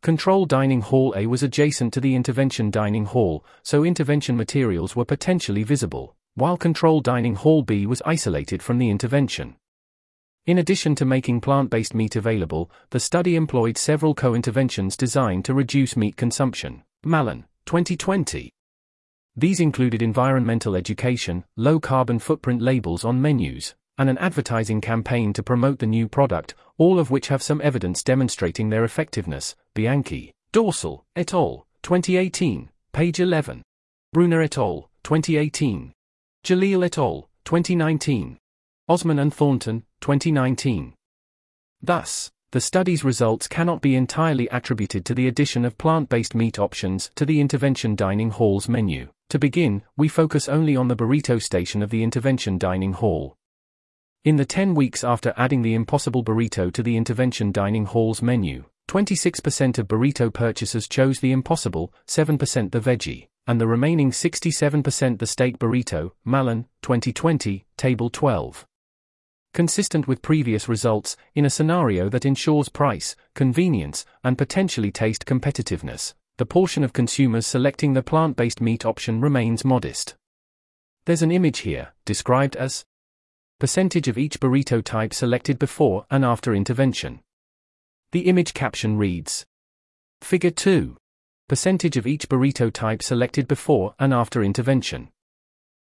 Control Dining Hall A was adjacent to the Intervention Dining Hall, so intervention materials were potentially visible, while Control Dining Hall B was isolated from the intervention. In addition to making plant-based meat available, the study employed several co-interventions designed to reduce meat consumption. Mallon, 2020. These included environmental education, low-carbon footprint labels on menus, and an advertising campaign to promote the new product, all of which have some evidence demonstrating their effectiveness. Bianchi, Dorsal, et al., 2018, page 11. Brunner et al., 2018. Jalil et al., 2019. Osman and Thornton, 2019. Thus, the study's results cannot be entirely attributed to the addition of plant-based meat options to the intervention dining hall's menu. To begin, we focus only on the burrito station of the intervention dining hall. In the 10 weeks after adding the Impossible Burrito to the intervention dining hall's menu, 26% of burrito purchasers chose the Impossible, 7% the Veggie, and the remaining 67% the Steak Burrito. Mallon, 2020, Table 12. Consistent with previous results, in a scenario that ensures price, convenience, and potentially taste competitiveness, the portion of consumers selecting the plant-based meat option remains modest. There's an image here, described as percentage of each burrito type selected before and after intervention. The image caption reads, Figure 2. Percentage of each burrito type selected before and after intervention.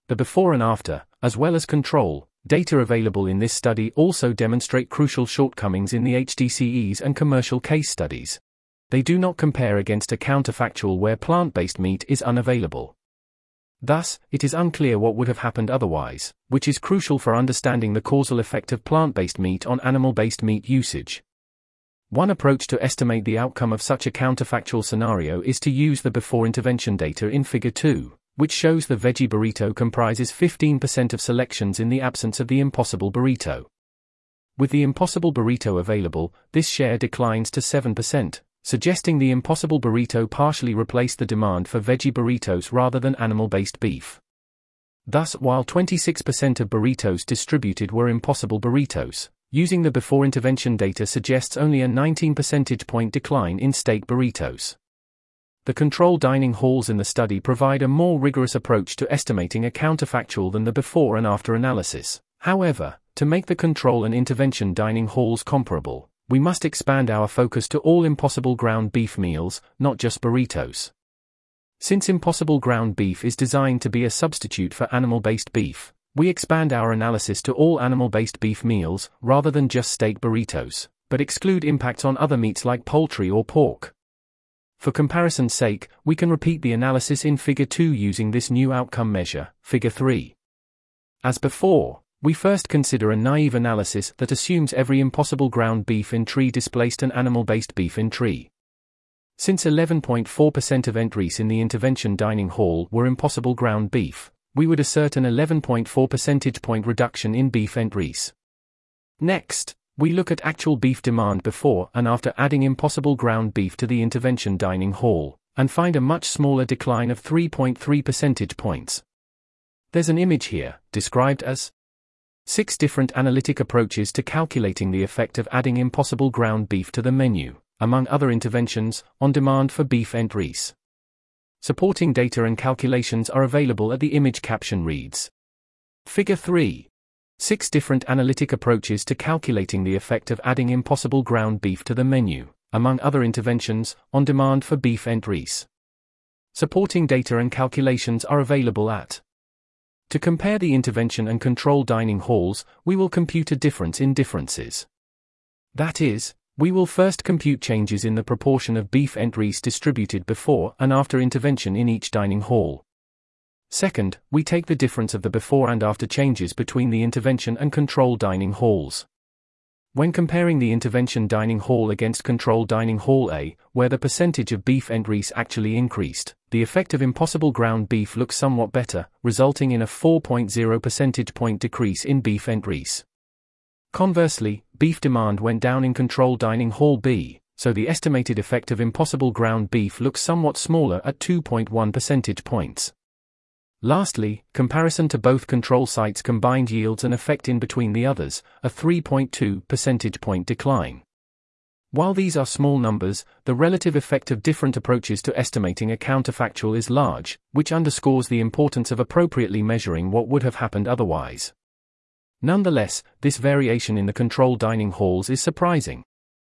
The before and after, as well as control, data available in this study also demonstrate crucial shortcomings in the HDCEs and commercial case studies. They do not compare against a counterfactual where plant-based meat is unavailable. Thus, it is unclear what would have happened otherwise, which is crucial for understanding the causal effect of plant-based meat on animal-based meat usage. One approach to estimate the outcome of such a counterfactual scenario is to use the before-intervention data in Figure 2. Which shows the veggie burrito comprises 15% of selections in the absence of the Impossible Burrito. With the Impossible Burrito available, this share declines to 7%, suggesting the Impossible Burrito partially replaced the demand for veggie burritos rather than animal-based beef. Thus, while 26% of burritos distributed were Impossible Burritos, using the before-intervention data suggests only a 19 percentage point decline in steak burritos. The control dining halls in the study provide a more rigorous approach to estimating a counterfactual than the before and after analysis. However, to make the control and intervention dining halls comparable, we must expand our focus to all Impossible ground beef meals, not just burritos. Since Impossible ground beef is designed to be a substitute for animal-based beef, we expand our analysis to all animal-based beef meals, rather than just steak burritos, but exclude impacts on other meats like poultry or pork. For comparison's sake, we can repeat the analysis in Figure 2 using this new outcome measure, Figure 3. As before, we first consider a naive analysis that assumes every Impossible ground beef in tree displaced an animal-based beef in tree. Since 11.4% of entries in the intervention dining hall were Impossible ground beef, we would assert an 11.4 percentage point reduction in beef entries. Next, we look at actual beef demand before and after adding Impossible ground beef to the intervention dining hall, and find a much smaller decline of 3.3 percentage points. There's an image here, described as 6 different analytic approaches to calculating the effect of adding Impossible ground beef to the menu, among other interventions, on demand for beef entries. Supporting data and calculations are available at the image caption reads, Figure 3. 6 different analytic approaches to calculating the effect of adding Impossible ground beef to the menu, among other interventions, on demand for beef entries. Supporting data and calculations are available at. To compare the intervention and control dining halls, we will compute a difference in differences. That is, we will first compute changes in the proportion of beef entries distributed before and after intervention in each dining hall. Second, we take the difference of the before and after changes between the intervention and control dining halls. When comparing the intervention dining hall against control dining hall A, where the percentage of beef entries actually increased, the effect of Impossible ground beef looks somewhat better, resulting in a 4.0 percentage point decrease in beef entries. Conversely, beef demand went down in control dining hall B, so the estimated effect of Impossible ground beef looks somewhat smaller at 2.1 percentage points. Lastly, comparison to both control sites combined yields an effect in between the others, a 3.2 percentage point decline. While these are small numbers, the relative effect of different approaches to estimating a counterfactual is large, which underscores the importance of appropriately measuring what would have happened otherwise. Nonetheless, this variation in the control dining halls is surprising.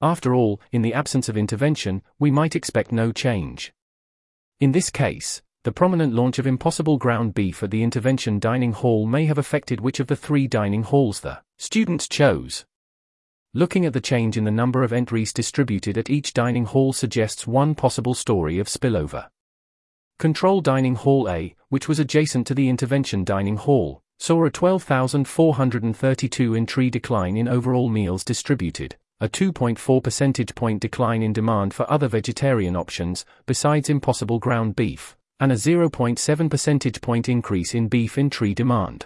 After all, in the absence of intervention, we might expect no change. In this case, the prominent launch of Impossible ground beef at the intervention dining hall may have affected which of the three dining halls the students chose. Looking at the change in the number of entries distributed at each dining hall suggests one possible story of spillover. Control Dining Hall A, which was adjacent to the intervention dining hall, saw a 12,432 entry decline in overall meals distributed, a 2.4 percentage point decline in demand for other vegetarian options, besides Impossible ground beef, and a 0.7 percentage point increase in beef entry demand.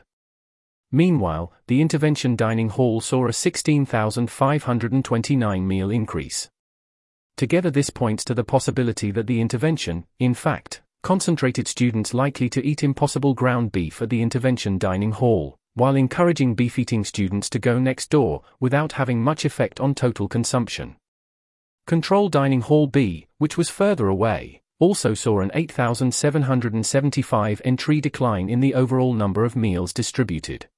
Meanwhile, the intervention dining hall saw a 16,529 meal increase. Together this points to the possibility that the intervention, in fact, concentrated students likely to eat Impossible ground beef at the intervention dining hall, while encouraging beef-eating students to go next door, without having much effect on total consumption. Control Dining Hall B, which was further away, also saw an 8,775 entry decline in the overall number of meals distributed.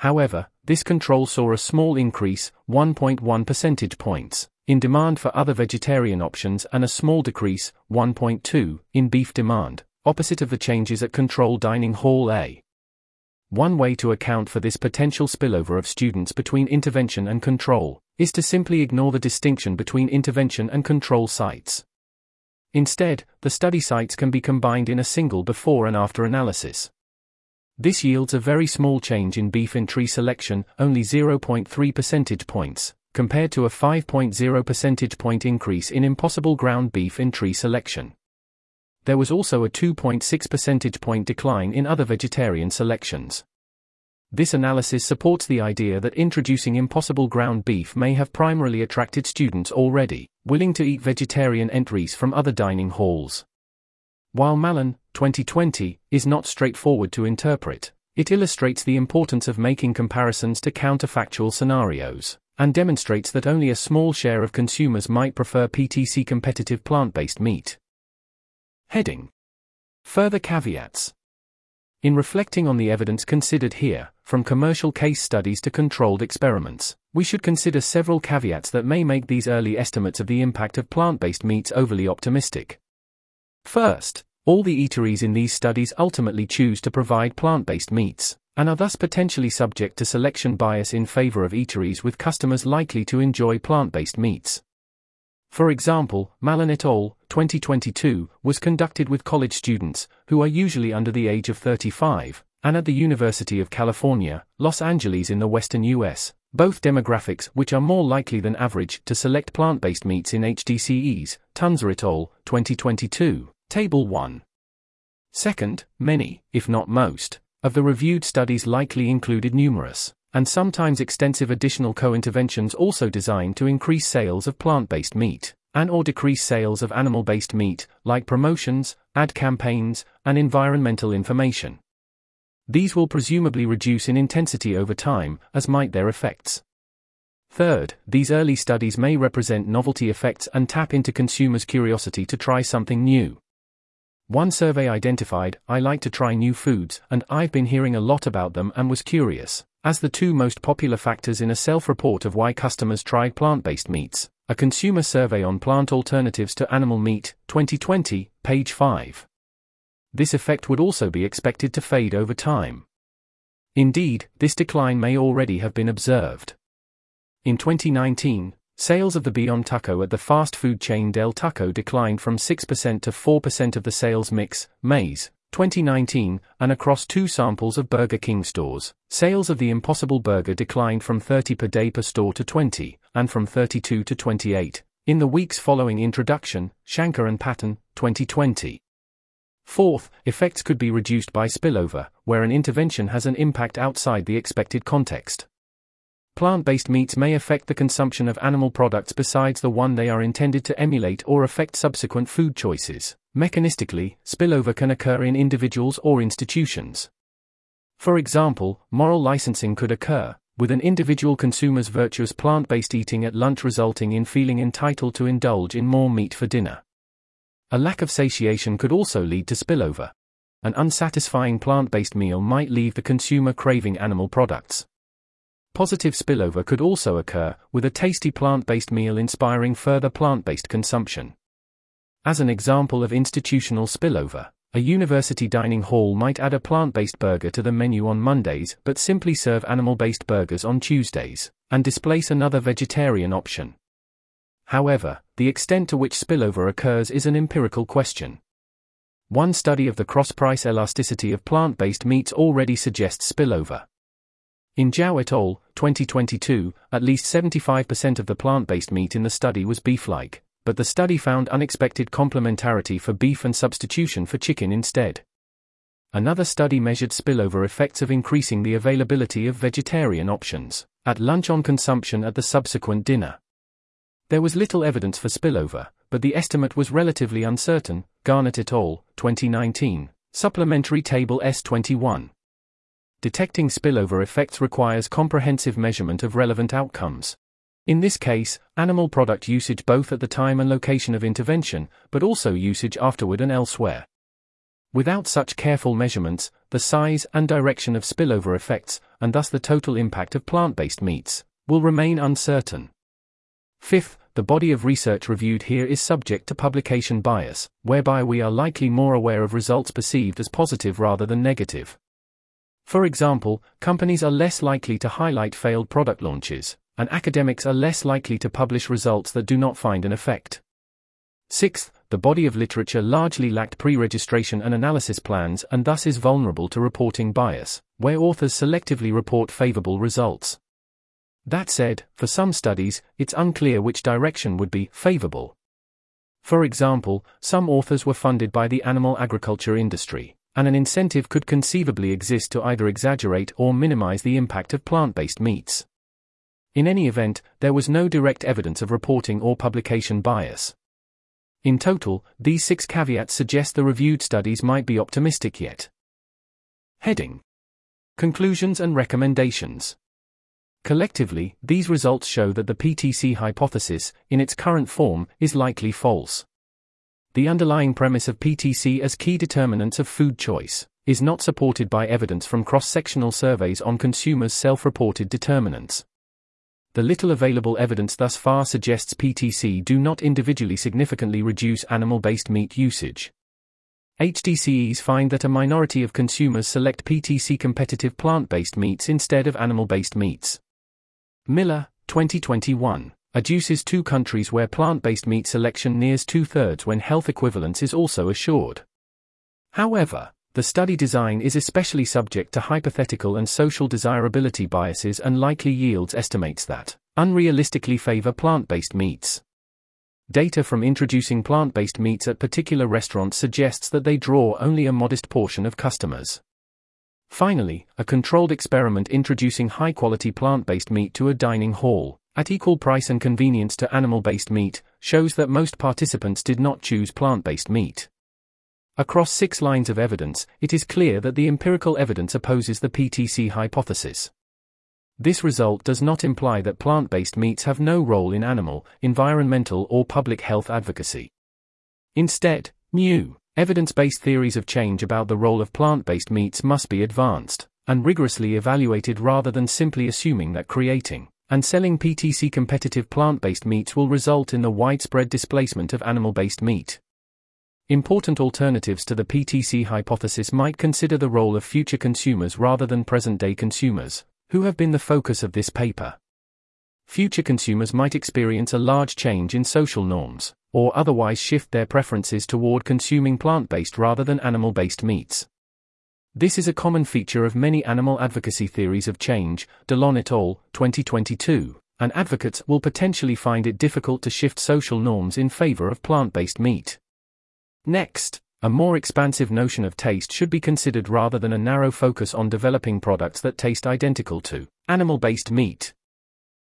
However, this control saw a small increase, 1.1 percentage points, in demand for other vegetarian options and a small decrease, 1.2, in beef demand, opposite of the changes at Control Dining Hall A. One way to account for this potential spillover of students between intervention and control is to simply ignore the distinction between intervention and control sites. Instead, the study sites can be combined in a single before and after analysis. This yields a very small change in beef entry selection, only 0.3 percentage points, compared to a 5.0 percentage point increase in Impossible ground beef entry selection. There was also a 2.6 percentage point decline in other vegetarian selections. This analysis supports the idea that introducing Impossible ground beef may have primarily attracted students already willing to eat vegetarian entries from other dining halls. While Mallon, 2020, is not straightforward to interpret, it illustrates the importance of making comparisons to counterfactual scenarios, and demonstrates that only a small share of consumers might prefer PTC competitive plant-based meat. Heading. Further caveats. In reflecting on the evidence considered here, from commercial case studies to controlled experiments, we should consider several caveats that may make these early estimates of the impact of plant-based meats overly optimistic. First, all the eateries in these studies ultimately choose to provide plant-based meats, and are thus potentially subject to selection bias in favor of eateries with customers likely to enjoy plant-based meats. For example, Mallon et al. 2022 was conducted with college students, who are usually under the age of 35, and at the University of California, Los Angeles in the western U.S., both demographics which are more likely than average to select plant-based meats in HDCEs, Tunzer et al. 2022, Table 1. Second, many, if not most, of the reviewed studies likely included numerous, and sometimes extensive additional co-interventions also designed to increase sales of plant-based meat, and or decrease sales of animal-based meat, like promotions, ad campaigns, and environmental information. These will presumably reduce in intensity over time, as might their effects. Third, these early studies may represent novelty effects and tap into consumers' curiosity to try something new. One survey identified, "I like to try new foods, and I've been hearing a lot about them and was curious," as the two most popular factors in a self-report of why customers tried plant-based meats, a consumer survey on plant alternatives to animal meat, 2020, page 5. This effect would also be expected to fade over time. Indeed, this decline may already have been observed. In 2019, sales of the Beyond Taco at the fast food chain Del Taco declined from 6% to 4% of the sales mix, maize, 2019, and across two samples of Burger King stores, sales of the Impossible Burger declined from 30 per day per store to 20, and from 32 to 28, in the weeks following introduction, Shankar and Patton, 2020. Fourth, effects could be reduced by spillover, where an intervention has an impact outside the expected context. Plant-based meats may affect the consumption of animal products besides the one they are intended to emulate or affect subsequent food choices. Mechanistically, spillover can occur in individuals or institutions. For example, moral licensing could occur, with an individual consumer's virtuous plant-based eating at lunch resulting in feeling entitled to indulge in more meat for dinner. A lack of satiation could also lead to spillover. An unsatisfying plant-based meal might leave the consumer craving animal products. Positive spillover could also occur, with a tasty plant-based meal inspiring further plant-based consumption. As an example of institutional spillover, a university dining hall might add a plant-based burger to the menu on Mondays but simply serve animal-based burgers on Tuesdays, and displace another vegetarian option. However, the extent to which spillover occurs is an empirical question. One study of the cross-price elasticity of plant-based meats already suggests spillover. In Zhao et al., 2022, at least 75% of the plant-based meat in the study was beef-like, but the study found unexpected complementarity for beef and substitution for chicken instead. Another study measured spillover effects of increasing the availability of vegetarian options at lunch on consumption at the subsequent dinner. There was little evidence for spillover, but the estimate was relatively uncertain. Garnett et al., 2019, Supplementary Table S21. Detecting spillover effects requires comprehensive measurement of relevant outcomes. In this case, animal product usage both at the time and location of intervention, but also usage afterward and elsewhere. Without such careful measurements, the size and direction of spillover effects, and thus the total impact of plant-based meats, will remain uncertain. Fifth, the body of research reviewed here is subject to publication bias, whereby we are likely more aware of results perceived as positive rather than negative. For example, companies are less likely to highlight failed product launches, and academics are less likely to publish results that do not find an effect. Sixth, the body of literature largely lacked pre-registration and analysis plans and thus is vulnerable to reporting bias, where authors selectively report favorable results. That said, for some studies, it's unclear which direction would be favorable. For example, some authors were funded by the animal agriculture industry, and an incentive could conceivably exist to either exaggerate or minimize the impact of plant-based meats. In any event, there was no direct evidence of reporting or publication bias. In total, these six caveats suggest the reviewed studies might be optimistic yet. Heading: Conclusions and Recommendations. Collectively, these results show that the PTC hypothesis, in its current form, is likely false. The underlying premise of PTC as key determinants of food choice is not supported by evidence from cross-sectional surveys on consumers' self-reported determinants. The little available evidence thus far suggests PTC do not individually significantly reduce animal-based meat usage. HDCEs find that a minority of consumers select PTC-competitive plant-based meats instead of animal-based meats. Miller, 2021, adduces two countries where plant-based meat selection nears two-thirds when health equivalence is also assured. However, the study design is especially subject to hypothetical and social desirability biases and likely yields estimates that unrealistically favor plant-based meats. Data from introducing plant-based meats at particular restaurants suggests that they draw only a modest portion of customers. Finally, a controlled experiment introducing high-quality plant-based meat to a dining hall, at equal price and convenience to animal-based meat, shows that most participants did not choose plant-based meat. Across six lines of evidence, it is clear that the empirical evidence opposes the PTC hypothesis. This result does not imply that plant-based meats have no role in animal, environmental or public health advocacy. Instead, new, evidence-based theories of change about the role of plant-based meats must be advanced, and rigorously evaluated rather than simply assuming that creating and selling PTC-competitive plant-based meats will result in the widespread displacement of animal-based meat. Important alternatives to the PTC hypothesis might consider the role of future consumers rather than present-day consumers, who have been the focus of this paper. Future consumers might experience a large change in social norms, or otherwise shift their preferences toward consuming plant-based rather than animal-based meats. This is a common feature of many animal advocacy theories of change, Delon et al., 2022, and advocates will potentially find it difficult to shift social norms in favor of plant-based meat. Next, a more expansive notion of taste should be considered rather than a narrow focus on developing products that taste identical to animal-based meat.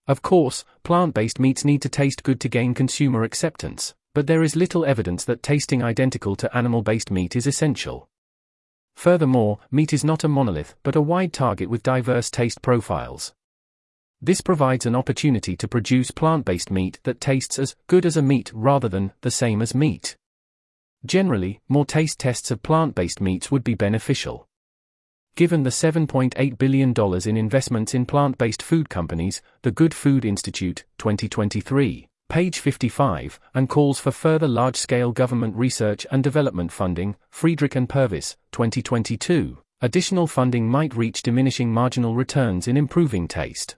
Of course, plant-based meats need to taste good to gain consumer acceptance, but there is little evidence that tasting identical to animal-based meat is essential. Furthermore, meat is not a monolith but a wide target with diverse taste profiles. This provides an opportunity to produce plant-based meat that tastes as good as a meat rather than the same as meat. Generally, more taste tests of plant-based meats would be beneficial. Given the $7.8 billion in investments in plant-based food companies, the Good Food Institute, 2023, page 55, and calls for further large-scale government research and development funding, Friedrich and Purvis, 2022, additional funding might reach diminishing marginal returns in improving taste.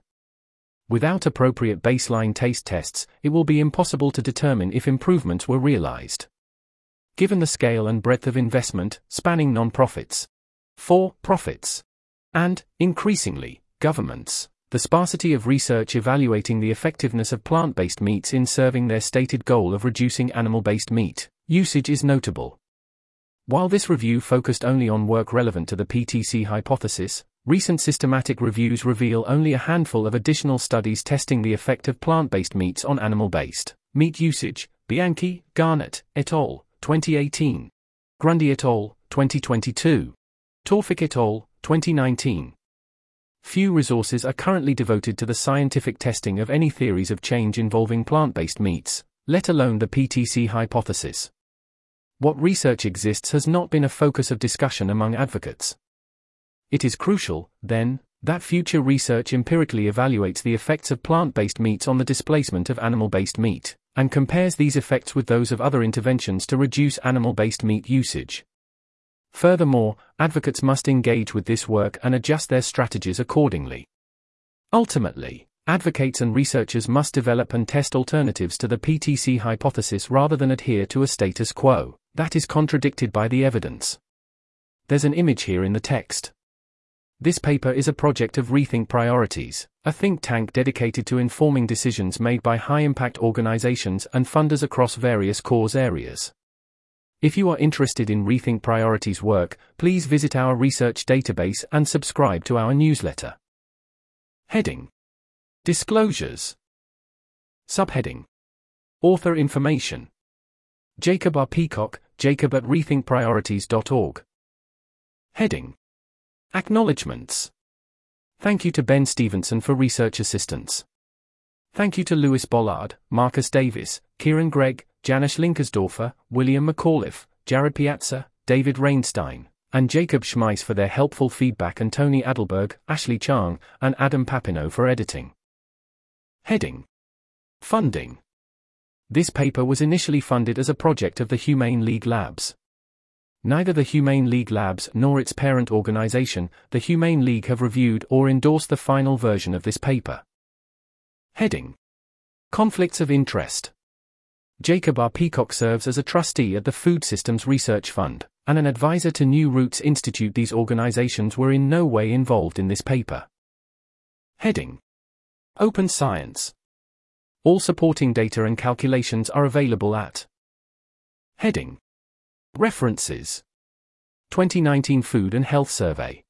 Without appropriate baseline taste tests, it will be impossible to determine if improvements were realized. Given the scale and breadth of investment, spanning non-profits, for-profits, and, increasingly, governments, the sparsity of research evaluating the effectiveness of plant-based meats in serving their stated goal of reducing animal-based meat usage is notable. While this review focused only on work relevant to the PTC hypothesis, recent systematic reviews reveal only a handful of additional studies testing the effect of plant-based meats on animal-based meat usage, Bianchi, Garnett, et al., 2018, Grundy et al., 2022. Torfik et al., 2019. Few resources are currently devoted to the scientific testing of any theories of change involving plant-based meats, let alone the PTC hypothesis. What research exists has not been a focus of discussion among advocates. It is crucial, then, that future research empirically evaluates the effects of plant-based meats on the displacement of animal-based meat, and compares these effects with those of other interventions to reduce animal-based meat usage. Furthermore, advocates must engage with this work and adjust their strategies accordingly. Ultimately, advocates and researchers must develop and test alternatives to the PTC hypothesis rather than adhere to a status quo that is contradicted by the evidence. There's an image here in the text. This paper is a project of Rethink Priorities, a think tank dedicated to informing decisions made by high-impact organizations and funders across various cause areas. If you are interested in Rethink Priorities work, please visit our research database and subscribe to our newsletter. Heading: Disclosures. Subheading: Author Information. Jacob R. Peacock, Jacob at rethinkpriorities.org. Heading: Acknowledgements. Thank you to Ben Stevenson for research assistance. Thank you to Lewis Bollard, Marcus Davis, Kieran Gregg, Janish Linkersdorfer, William McAuliffe, Jared Piazza, David Reinstein, and Jacob Schmeiss for their helpful feedback, and Tony Adelberg, Ashley Chang, and Adam Papineau for editing. Heading: Funding. This paper was initially funded as a project of the Humane League Labs. Neither the Humane League Labs nor its parent organization, the Humane League, have reviewed or endorsed the final version of this paper. Heading: Conflicts of Interest. Jacob R. Peacock serves as a trustee at the Food Systems Research Fund, and an advisor to New Roots Institute. These organizations were in no way involved in this paper. Heading: Open Science. All supporting data and calculations are available at. Heading: References. 2019 Food and Health Survey.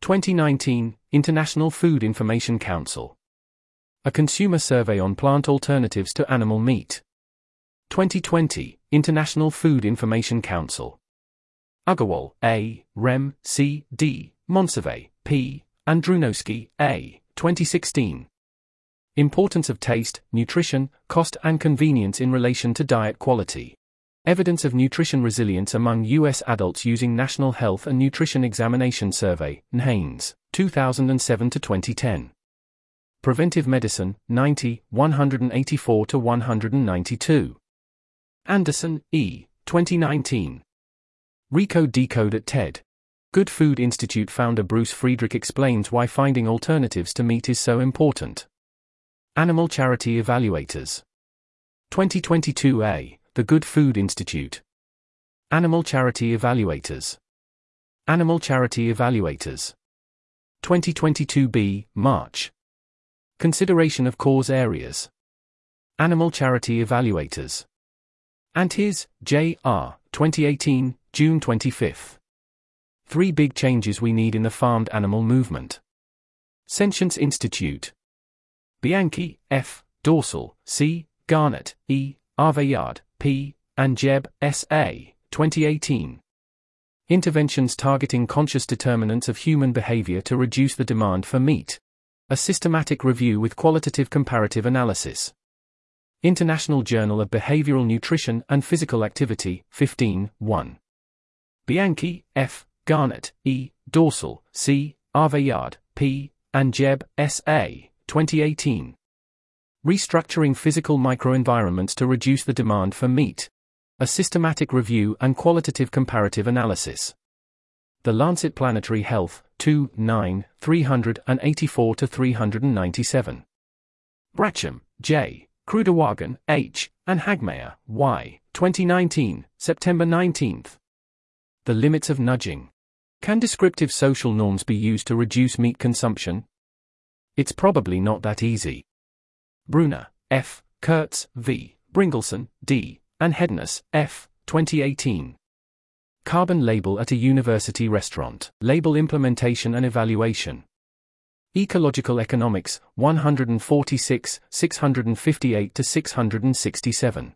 2019 International Food Information Council. A Consumer Survey on Plant Alternatives to Animal Meat. 2020 International Food Information Council. Agarwal, A., Rem, C., D., Monsivay, P., and Drunowski, A., 2016. Importance of Taste, Nutrition, Cost and Convenience in Relation to Diet Quality. Evidence of Nutrition Resilience Among U.S. Adults Using National Health and Nutrition Examination Survey, NHANES, 2007-2010. Preventive Medicine, 90, 184-192. Anderson, E., 2019. Recode Decode at TED. Good Food Institute founder Bruce Friedrich explains why finding alternatives to meat is so important. Animal Charity Evaluators. 2022a, The Good Food Institute. Animal Charity Evaluators. Animal Charity Evaluators. 2022b, March. Consideration of Cause Areas. Animal Charity Evaluators. Antes, J.R., 2018, June 25. 3 Big Changes We Need in the Farmed Animal Movement. Sentience Institute. Bianchi, F., Dorsal, C., Garnett, E., Arveyard, P., and Jeb, S.A., 2018. Interventions Targeting Conscious Determinants of Human Behavior to Reduce the Demand for Meat. A systematic review with qualitative comparative analysis. International Journal of Behavioral Nutrition and Physical Activity, 15, 1. Bianchi, F., Garnett, E., Dorsal, C., Aveyard, P., and Jeb, S.A., 2018. Restructuring Physical Microenvironments to Reduce the Demand for Meat. A Systematic Review and Qualitative Comparative Analysis. The Lancet Planetary Health, 2, 9, 384-397. Bracham, J., Krudewagen, H., and Hagmeier, Y., 2019, September 19. The Limits of Nudging. Can descriptive social norms be used to reduce meat consumption? It's probably not that easy. Brunner, F., Kurtz, V., Bringelson, D., and Hedness, F., 2018. Carbon label at a university restaurant. Label implementation and evaluation. Ecological Economics, 146, 658-667.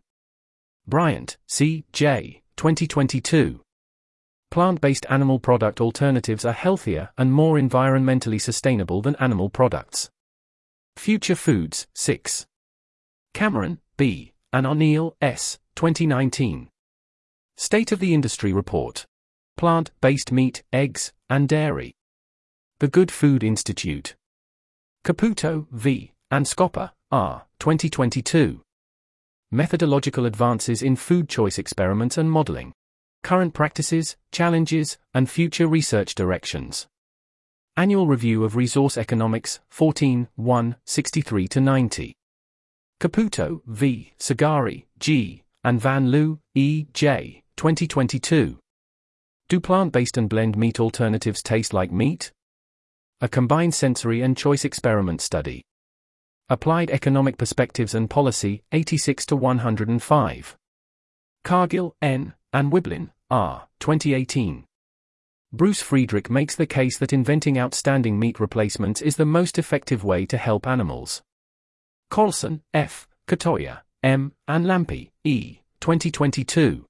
Bryant, C. J., 2022. Plant-based animal product alternatives are healthier and more environmentally sustainable than animal products. Future Foods, 6. Cameron, B., and O'Neill, S., 2019. State of the Industry Report. Plant-based meat, eggs, and dairy. The Good Food Institute. Caputo, V., and Scopper, R., 2022. Methodological Advances in Food Choice Experiments and Modeling. Current Practices, Challenges, and Future Research Directions. Annual Review of Resource Economics, 14, 1, 63-90. Caputo, V., Sagari, G., and Van Lu, E. J., 2022. Do plant-based and blend meat alternatives taste like meat? A Combined Sensory and Choice Experiment Study. Applied Economic Perspectives and Policy, 86-105. Cargill, N., and Wiblin, R., 2018. Bruce Friedrich makes the case that inventing outstanding meat replacements is the most effective way to help animals. Carlson, F., Katoya, M., and Lampe, E., 2022.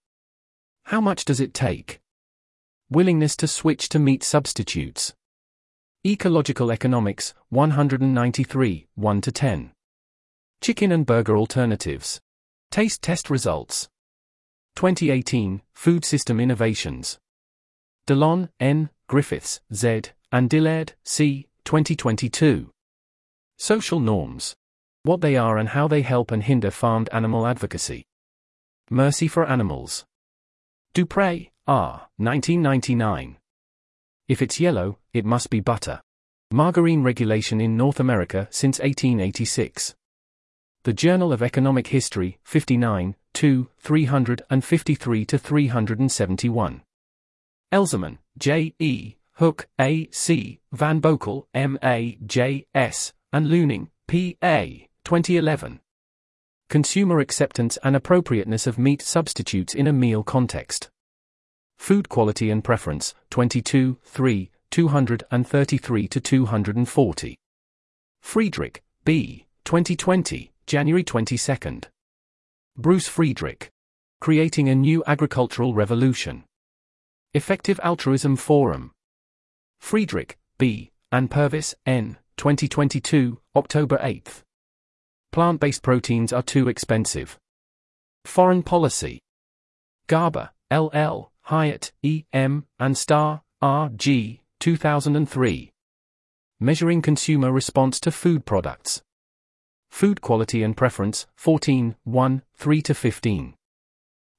How much does it take? Willingness to switch to meat substitutes. Ecological Economics, 193, 1-10. Chicken and Burger Alternatives. Taste Test Results. 2018, Food System Innovations. DeLon, N., Griffiths, Z., and Dillard, C., 2022. Social Norms. What they are and how they help and hinder farmed animal advocacy. Mercy for Animals. Dupre, R., 1999. If it's yellow, it must be butter. Margarine Regulation in North America since 1886. The Journal of Economic History, 59, 2, 353-371. Elzerman, J. E., Hook, A. C., Van Bokel, M. A. J. S., and Looning, P. A., 2011. Consumer Acceptance and Appropriateness of Meat Substitutes in a Meal Context. Food Quality and Preference, 22, 3, 233-240. Friedrich, B., 2020, January 22. Bruce Friedrich. Creating a New Agricultural Revolution. Effective Altruism Forum. Friedrich, B., and Purvis, N., 2022, October 8. Plant-based proteins are too expensive. Foreign Policy. Garber, L.L., Hyatt, E. M., and Starr, R. G., 2003. Measuring Consumer Response to Food Products. Food Quality and Preference, 14, 1, 3-15.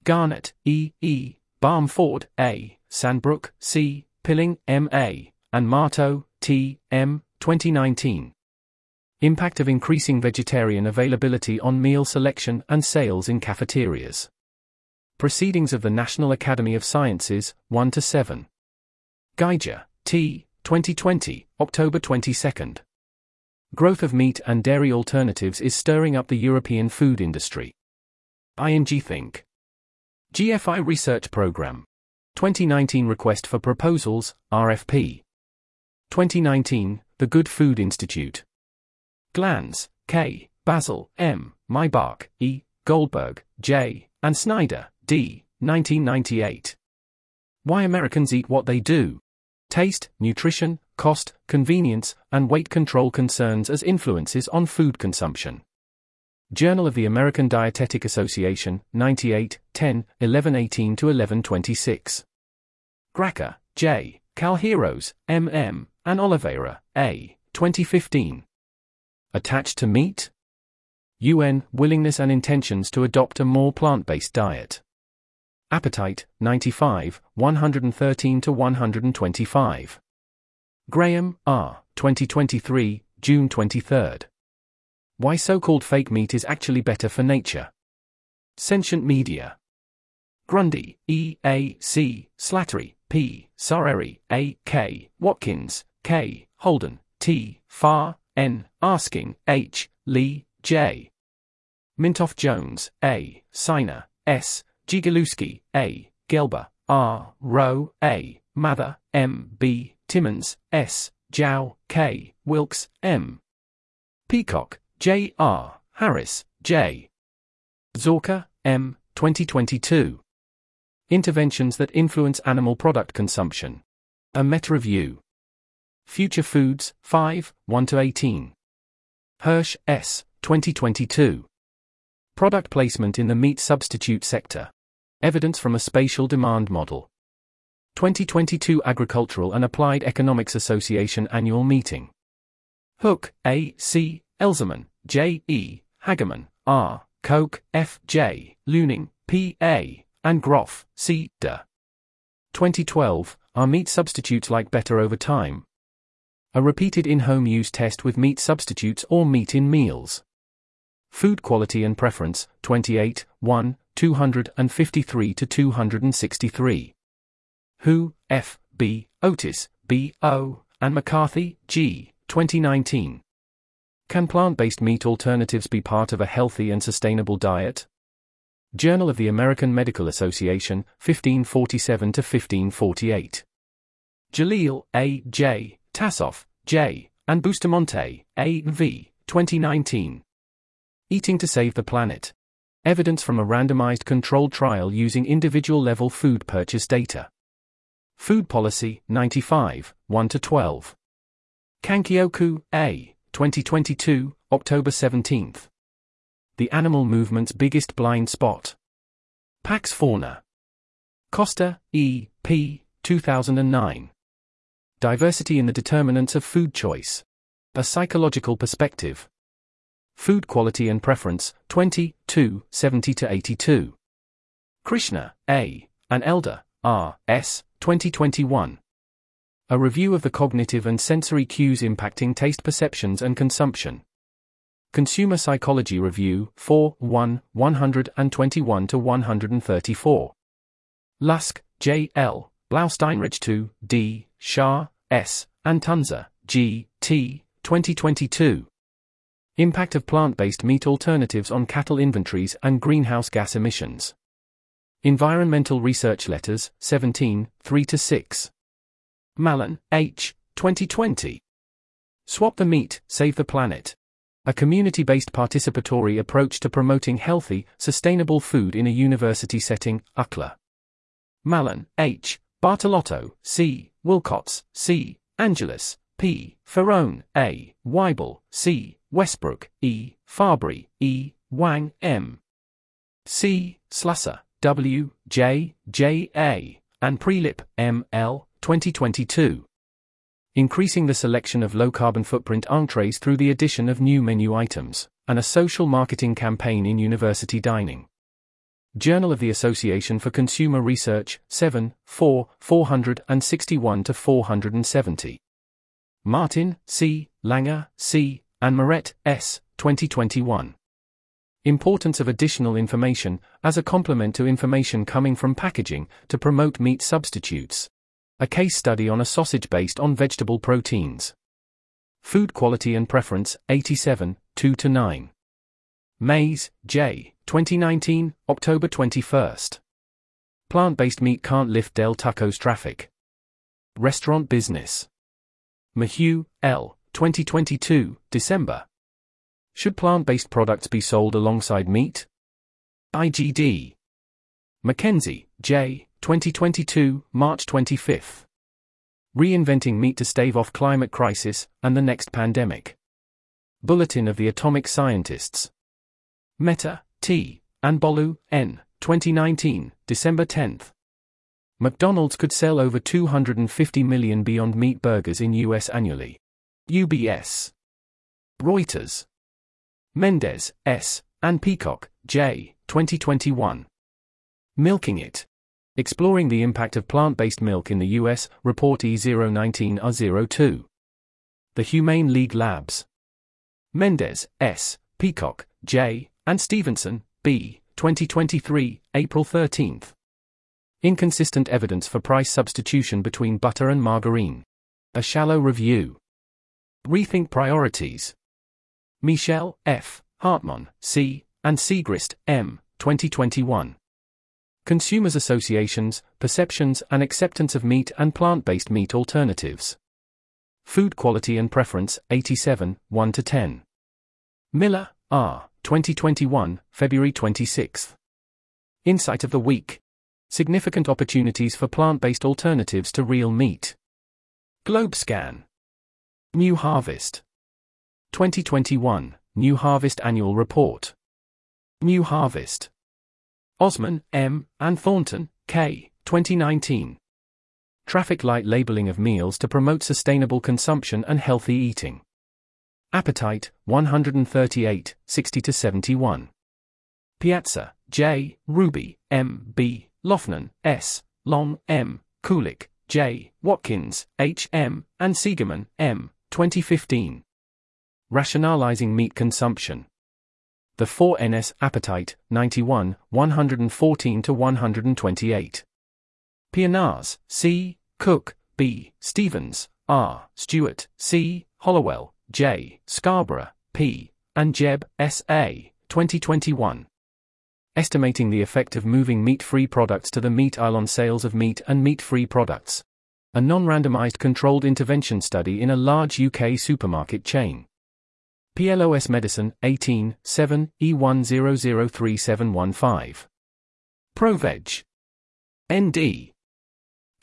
Garnett, E. E., Barmford, A., Sandbrook, C., Pilling, M. A., and Marto, T. M., 2019. Impact of Increasing Vegetarian Availability on Meal Selection and Sales in Cafeterias. Proceedings of the National Academy of Sciences, 1-7. Geiger, T., 2020, October 22. Growth of meat and dairy alternatives is stirring up the European food industry. ING Think. GFI Research Program. 2019 Request for Proposals, RFP. 2019, The Good Food Institute. Glanz, K., Basil, M., Maybach, E., Goldberg, J., and Snyder, D., 1998. Why Americans Eat What They Do. Taste, Nutrition, cost, convenience, and weight control concerns as influences on food consumption. Journal of the American Dietetic Association, 98, 10, 1118-1126. Gracker, J., Calheros, M.M., and Oliveira, A., 2015. Attached to Meat? UN, Willingness and Intentions to Adopt a More Plant-Based Diet. Appetite, 95, 113-125. Graham, R., 2023, June 23. Why so-called fake meat is actually better for nature. Sentient Media. Grundy, E. A. C., Slattery, P., Sareri, A. K., Watkins, K., Holden, T., Farr, N., Asking, H., Lee, J. Mintoff-Jones, A., Siner, S., Jigalewski, A., Gelber, R., Rowe, A., Mather, M. B., Timmons, S., Zhao, K., Wilkes, M. Peacock, J. R., Harris, J. Zorka, M., 2022. Interventions that Influence Animal Product Consumption. A Meta-Review. Future Foods, 5, 1-18. Hirsch, S., 2022. Product Placement in the Meat Substitute Sector. Evidence from a Spatial Demand Model. 2022 Agricultural and Applied Economics Association Annual Meeting. Hook, A. C., Elzerman, J. E., Hagerman, R., Koch, F. J., Luning, P. A., and Groff, C. D. 2012, Are Meat Substitutes Like Better Over Time? A Repeated In-Home Use Test with Meat Substitutes or Meat in Meals. Food Quality and Preference, 28, 1, 253-263. Hu, F. B., Otis, B. O., and McCarthy, G., 2019. Can plant-based meat alternatives be part of a healthy and sustainable diet? Journal of the American Medical Association, 1547-1548. Jalil, A. J., Tassoff, J., and Bustamante, A. V., 2019. Eating to Save the Planet. Evidence from a randomized controlled trial using individual-level food purchase data. Food Policy, 95, 1-12. Kankyoku, A., 2022, October 17. The Animal Movement's Biggest Blind Spot. Pax Fauna. Costa, E. P., 2009. Diversity in the Determinants of Food Choice. A Psychological Perspective. Food Quality and Preference, 20, 2, 70-82. Krishna, A., and Elder, R. S., 2021. A Review of the Cognitive and Sensory Cues Impacting Taste Perceptions and Consumption. Consumer Psychology Review, 4, 1, 121-134. Lusk, J. L., Blausteinrich 2, D., Shah, S., and Tunza, G. T., 2022. Impact of Plant-Based Meat Alternatives on Cattle Inventories and Greenhouse Gas Emissions. Environmental Research Letters, 17, 3-6. Mallon, H., 2020. Swap the Meat, Save the Planet. A Community-Based Participatory Approach to Promoting Healthy, Sustainable Food in a University Setting, UCLA. Mallon, H., Bartolotto, C., Wilcots, C., Angeles, P., Ferrone, A., Weibel, C., Westbrook, E., Fabry, E., Wang, M. C., Slusser, W., J., J. A., and Prelip, M. L., 2022. Increasing the selection of low-carbon footprint entrees through the addition of new menu items, and a social marketing campaign in university dining. Journal of the Association for Consumer Research, 7, 4, 461-470. Martin, C., Langer, C., and Moret, S., 2021. Importance of additional information, as a complement to information coming from packaging, to promote meat substitutes. A case study on a sausage based on vegetable proteins. Food Quality and Preference, 87, 2-9. Mays, J., 2019, October 21. Plant-based meat can't lift Del Taco's traffic. Restaurant business. Mahue, L., 2022, December. Should plant-based products be sold alongside meat? IGD. McKenzie, J., 2022, March 25. Reinventing Meat to Stave Off Climate Crisis and the Next Pandemic. Bulletin of the Atomic Scientists. Mehta, T., and Bolu, N., 2019, December 10. McDonald's could sell over 250 million Beyond Meat burgers in U.S. annually. UBS. Reuters. Mendez, S., and Peacock, J., 2021. Milking It. Exploring the Impact of Plant-Based Milk in the U.S., Report E019R02. The Humane League Labs. Mendez, S., Peacock, J., and Stevenson, B., 2023, April 13. Inconsistent Evidence for Price Substitution Between Butter and Margarine. A Shallow Review. Rethink Priorities. Michelle, F., Hartmann, C., and Siegrist, M., 2021. Consumers' Associations, Perceptions and Acceptance of Meat and Plant-Based Meat Alternatives. Food Quality and Preference, 87, 1-10. Miller, R., 2021, February 26. Insight of the Week. Significant Opportunities for Plant-Based Alternatives to Real Meat. GlobeScan. New Harvest. 2021, New Harvest Annual Report. New Harvest. Osman, M., and Thornton, K., 2019. Traffic Light Labeling of Meals to Promote Sustainable Consumption and Healthy Eating. Appetite, 138, 60-71. Piazza, J., Ruby, M., B., Lofnan, S., Long, M., Kulik, J., Watkins, H., M., and Siegerman, M., 2015. Rationalizing Meat Consumption. The 4NS Appetite, 91, 114-128. Pianaz, C., Cook, B., Stevens, R., Stewart, C., Hollowell, J., Scarborough, P., and Jeb, S.A., 2021. Estimating the effect of moving meat-free products to the meat aisle on sales of meat and meat-free products. A non-randomized controlled intervention study in a large UK supermarket chain. PLOS Medicine, 18, 7, E10037115. ProVeg. ND.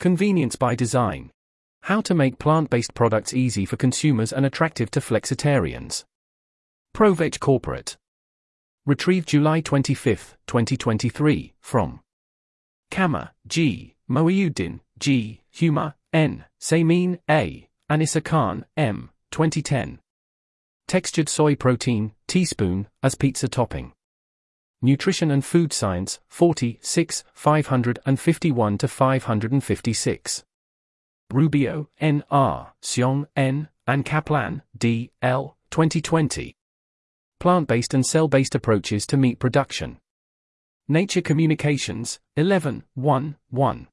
Convenience by Design. How to make plant-based products easy for consumers and attractive to flexitarians. ProVeg Corporate. Retrieved July 25, 2023, from Kama, G., Mohiuddin, G., Huma, N., Samin, A., Anissa Khan, M., 2010. Textured soy protein, teaspoon, as pizza topping. Nutrition and Food Science, 46, 551-556. Rubio, N.R., Sion, N., and Kaplan, D.L., 2020. Plant-based and cell-based approaches to meat production. Nature Communications, 11, 1, 1.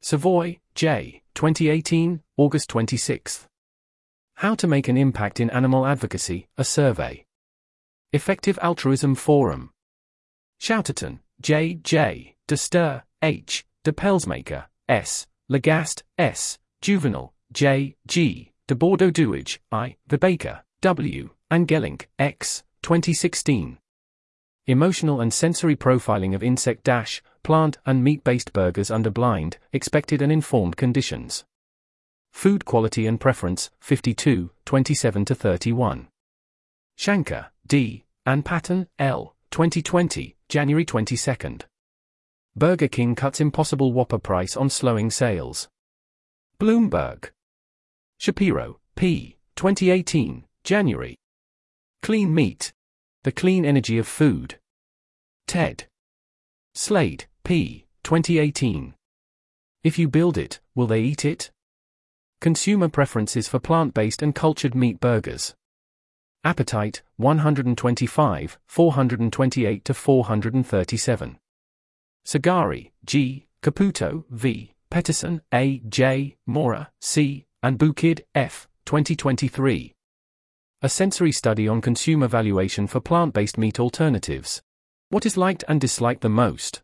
Savoy, J., 2018, August 26. How to Make an Impact in Animal Advocacy, a Survey. Effective Altruism Forum. Shouterton, J. J., De Steur, H., De Pelsmaker, S., Lagast, S., Juvenal, J. G., De Bordeaux Douage, I., Vibaker, W., and Gelink, X., 2016. Emotional and Sensory Profiling of Insect - Plant and Meat-Based Burgers Under Blind, Expected and Informed Conditions. Food Quality and Preference, 52, 27-31. Shankar, D., and Patton, L., 2020, January 22. Burger King cuts Impossible Whopper price on slowing sales. Bloomberg. Shapiro, P., 2018, January. Clean Meat. The Clean Energy of Food. TED. Slade, P., 2018. If you build it, will they eat it? Consumer Preferences for Plant-Based and Cultured Meat Burgers. Appetite, 125, 428-437. Sagari, G., Caputo, V., Petterson, A. J., Mora, C., and Bukid, F., 2023. A Sensory Study on Consumer Valuation for Plant-Based Meat Alternatives. What is liked and disliked the most?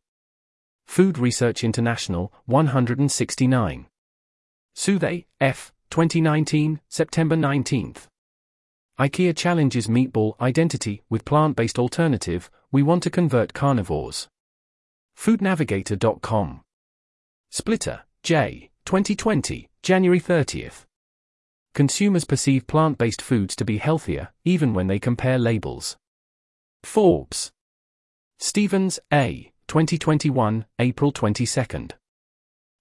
Food Research International, 169. Southe, F., 2019, September 19. IKEA challenges meatball identity with plant-based alternative, we want to convert carnivores. Foodnavigator.com. Splitter, J., 2020, January 30th. Consumers perceive plant-based foods to be healthier, even when they compare labels. Forbes. Stevens, A., 2021, April 22nd.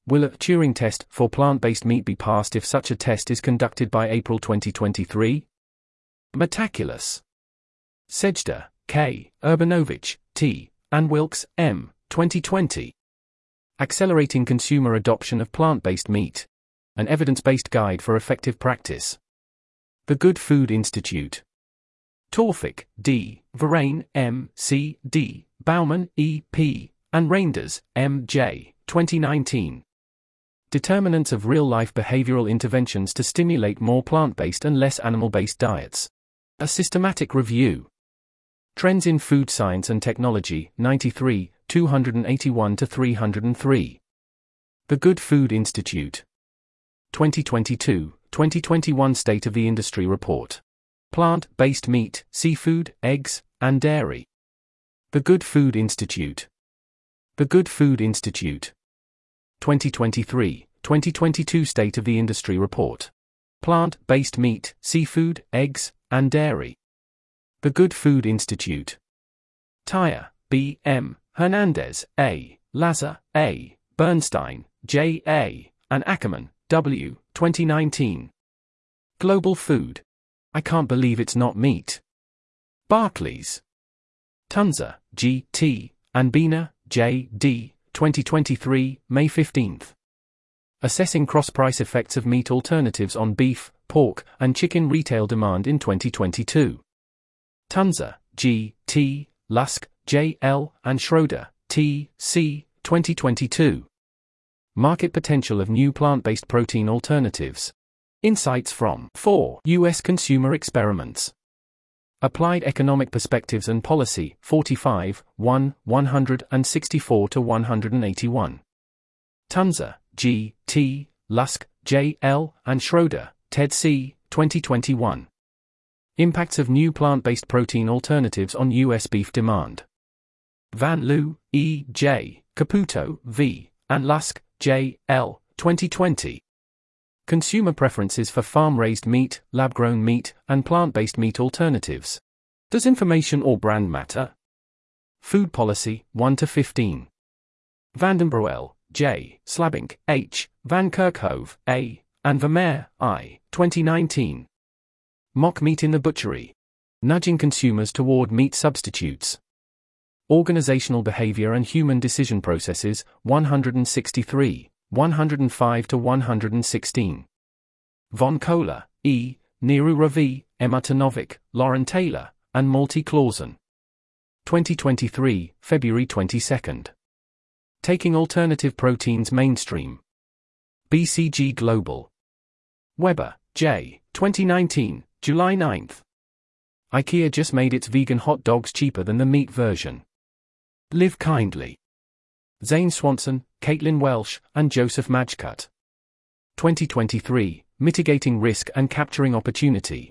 Will a Turing test for plant-based meat be passed if such a test is conducted by April 2023? Metaculus. Sejda, K., Urbanovich, T., and Wilkes, M., 2020. Accelerating Consumer Adoption of Plant-Based Meat. An evidence-based guide for effective practice. The Good Food Institute. Torfik, D., Varane, M., C., D., Bauman, E., P., and Reinders, M., J., 2019. Determinants of real-life behavioral interventions to stimulate more plant-based and less animal-based diets. A systematic review. Trends in Food Science and Technology, 93, 281-303. The Good Food Institute. 2022-2021 State of the Industry Report. Plant-based meat, seafood, eggs, and dairy. The Good Food Institute. The Good Food Institute. 2023-2022 State of the Industry Report. Plant-based meat, seafood, eggs, and dairy. The Good Food Institute. Tyre, B. M., Hernandez, A., Lazar, A., Bernstein, J. A., and Ackerman, W., 2019. Global Food. I can't believe it's not meat. Barclays. Tunza, G. T., and Bina, J. D., 2023, May 15th. Assessing cross-price effects of meat alternatives on beef, pork, and chicken retail demand in 2022. Tunza, G. T., Lusk, J. L., and Schroeder, T. C., 2022. Market potential of new plant-based protein alternatives. Insights from 4 U.S. consumer experiments. Applied Economic Perspectives and Policy, 45, 1, 164-181. Tunza, G. T., Lusk, J. L., and Schroeder, Ted C., 2021. Impacts of new plant-based protein alternatives on U.S. beef demand. Van Lu, E. J., Caputo, V., and Lusk, J. L., 2020. Consumer preferences for farm-raised meat, lab-grown meat, and plant-based meat alternatives. Does information or brand matter? Food Policy, 1-15. Vandenbrouel, J., Slabink, H., Van Kerkhove, A., and Vermeer, I., 2019. Mock meat in the butchery. Nudging consumers toward meat substitutes. Organizational Behavior and Human Decision Processes, 163, 105-116. Von Kohler, E., Neeru Ravi, Emma Tanovic, Lauren Taylor, and Malte Clausen. 2023, February 22nd. Taking Alternative Proteins Mainstream. BCG Global. Weber, J., 2019, July 9th. IKEA just made its vegan hot dogs cheaper than the meat version. Live Kindly. Zane Swanson, Caitlin Welsh, and Joseph Majcut. 2023, Mitigating Risk and Capturing Opportunity.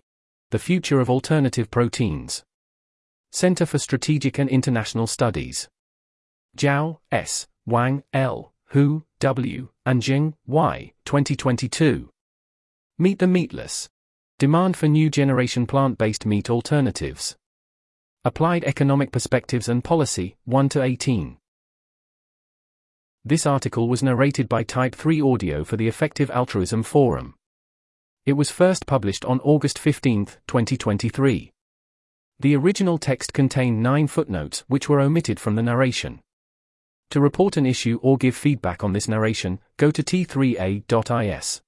The Future of Alternative Proteins. Center for Strategic and International Studies. Zhao, S., Wang, L., Hu, W., and Jing, Y., 2022. Meet the Meatless. Demand for New Generation Plant-Based Meat Alternatives. Applied Economic Perspectives and Policy, 1-18. This article was narrated by TYPE III AUDIO for the Effective Altruism Forum. It was first published on August 15, 2023. The original text contained 9 footnotes which were omitted from the narration. To report an issue or give feedback on this narration, go to t3a.is.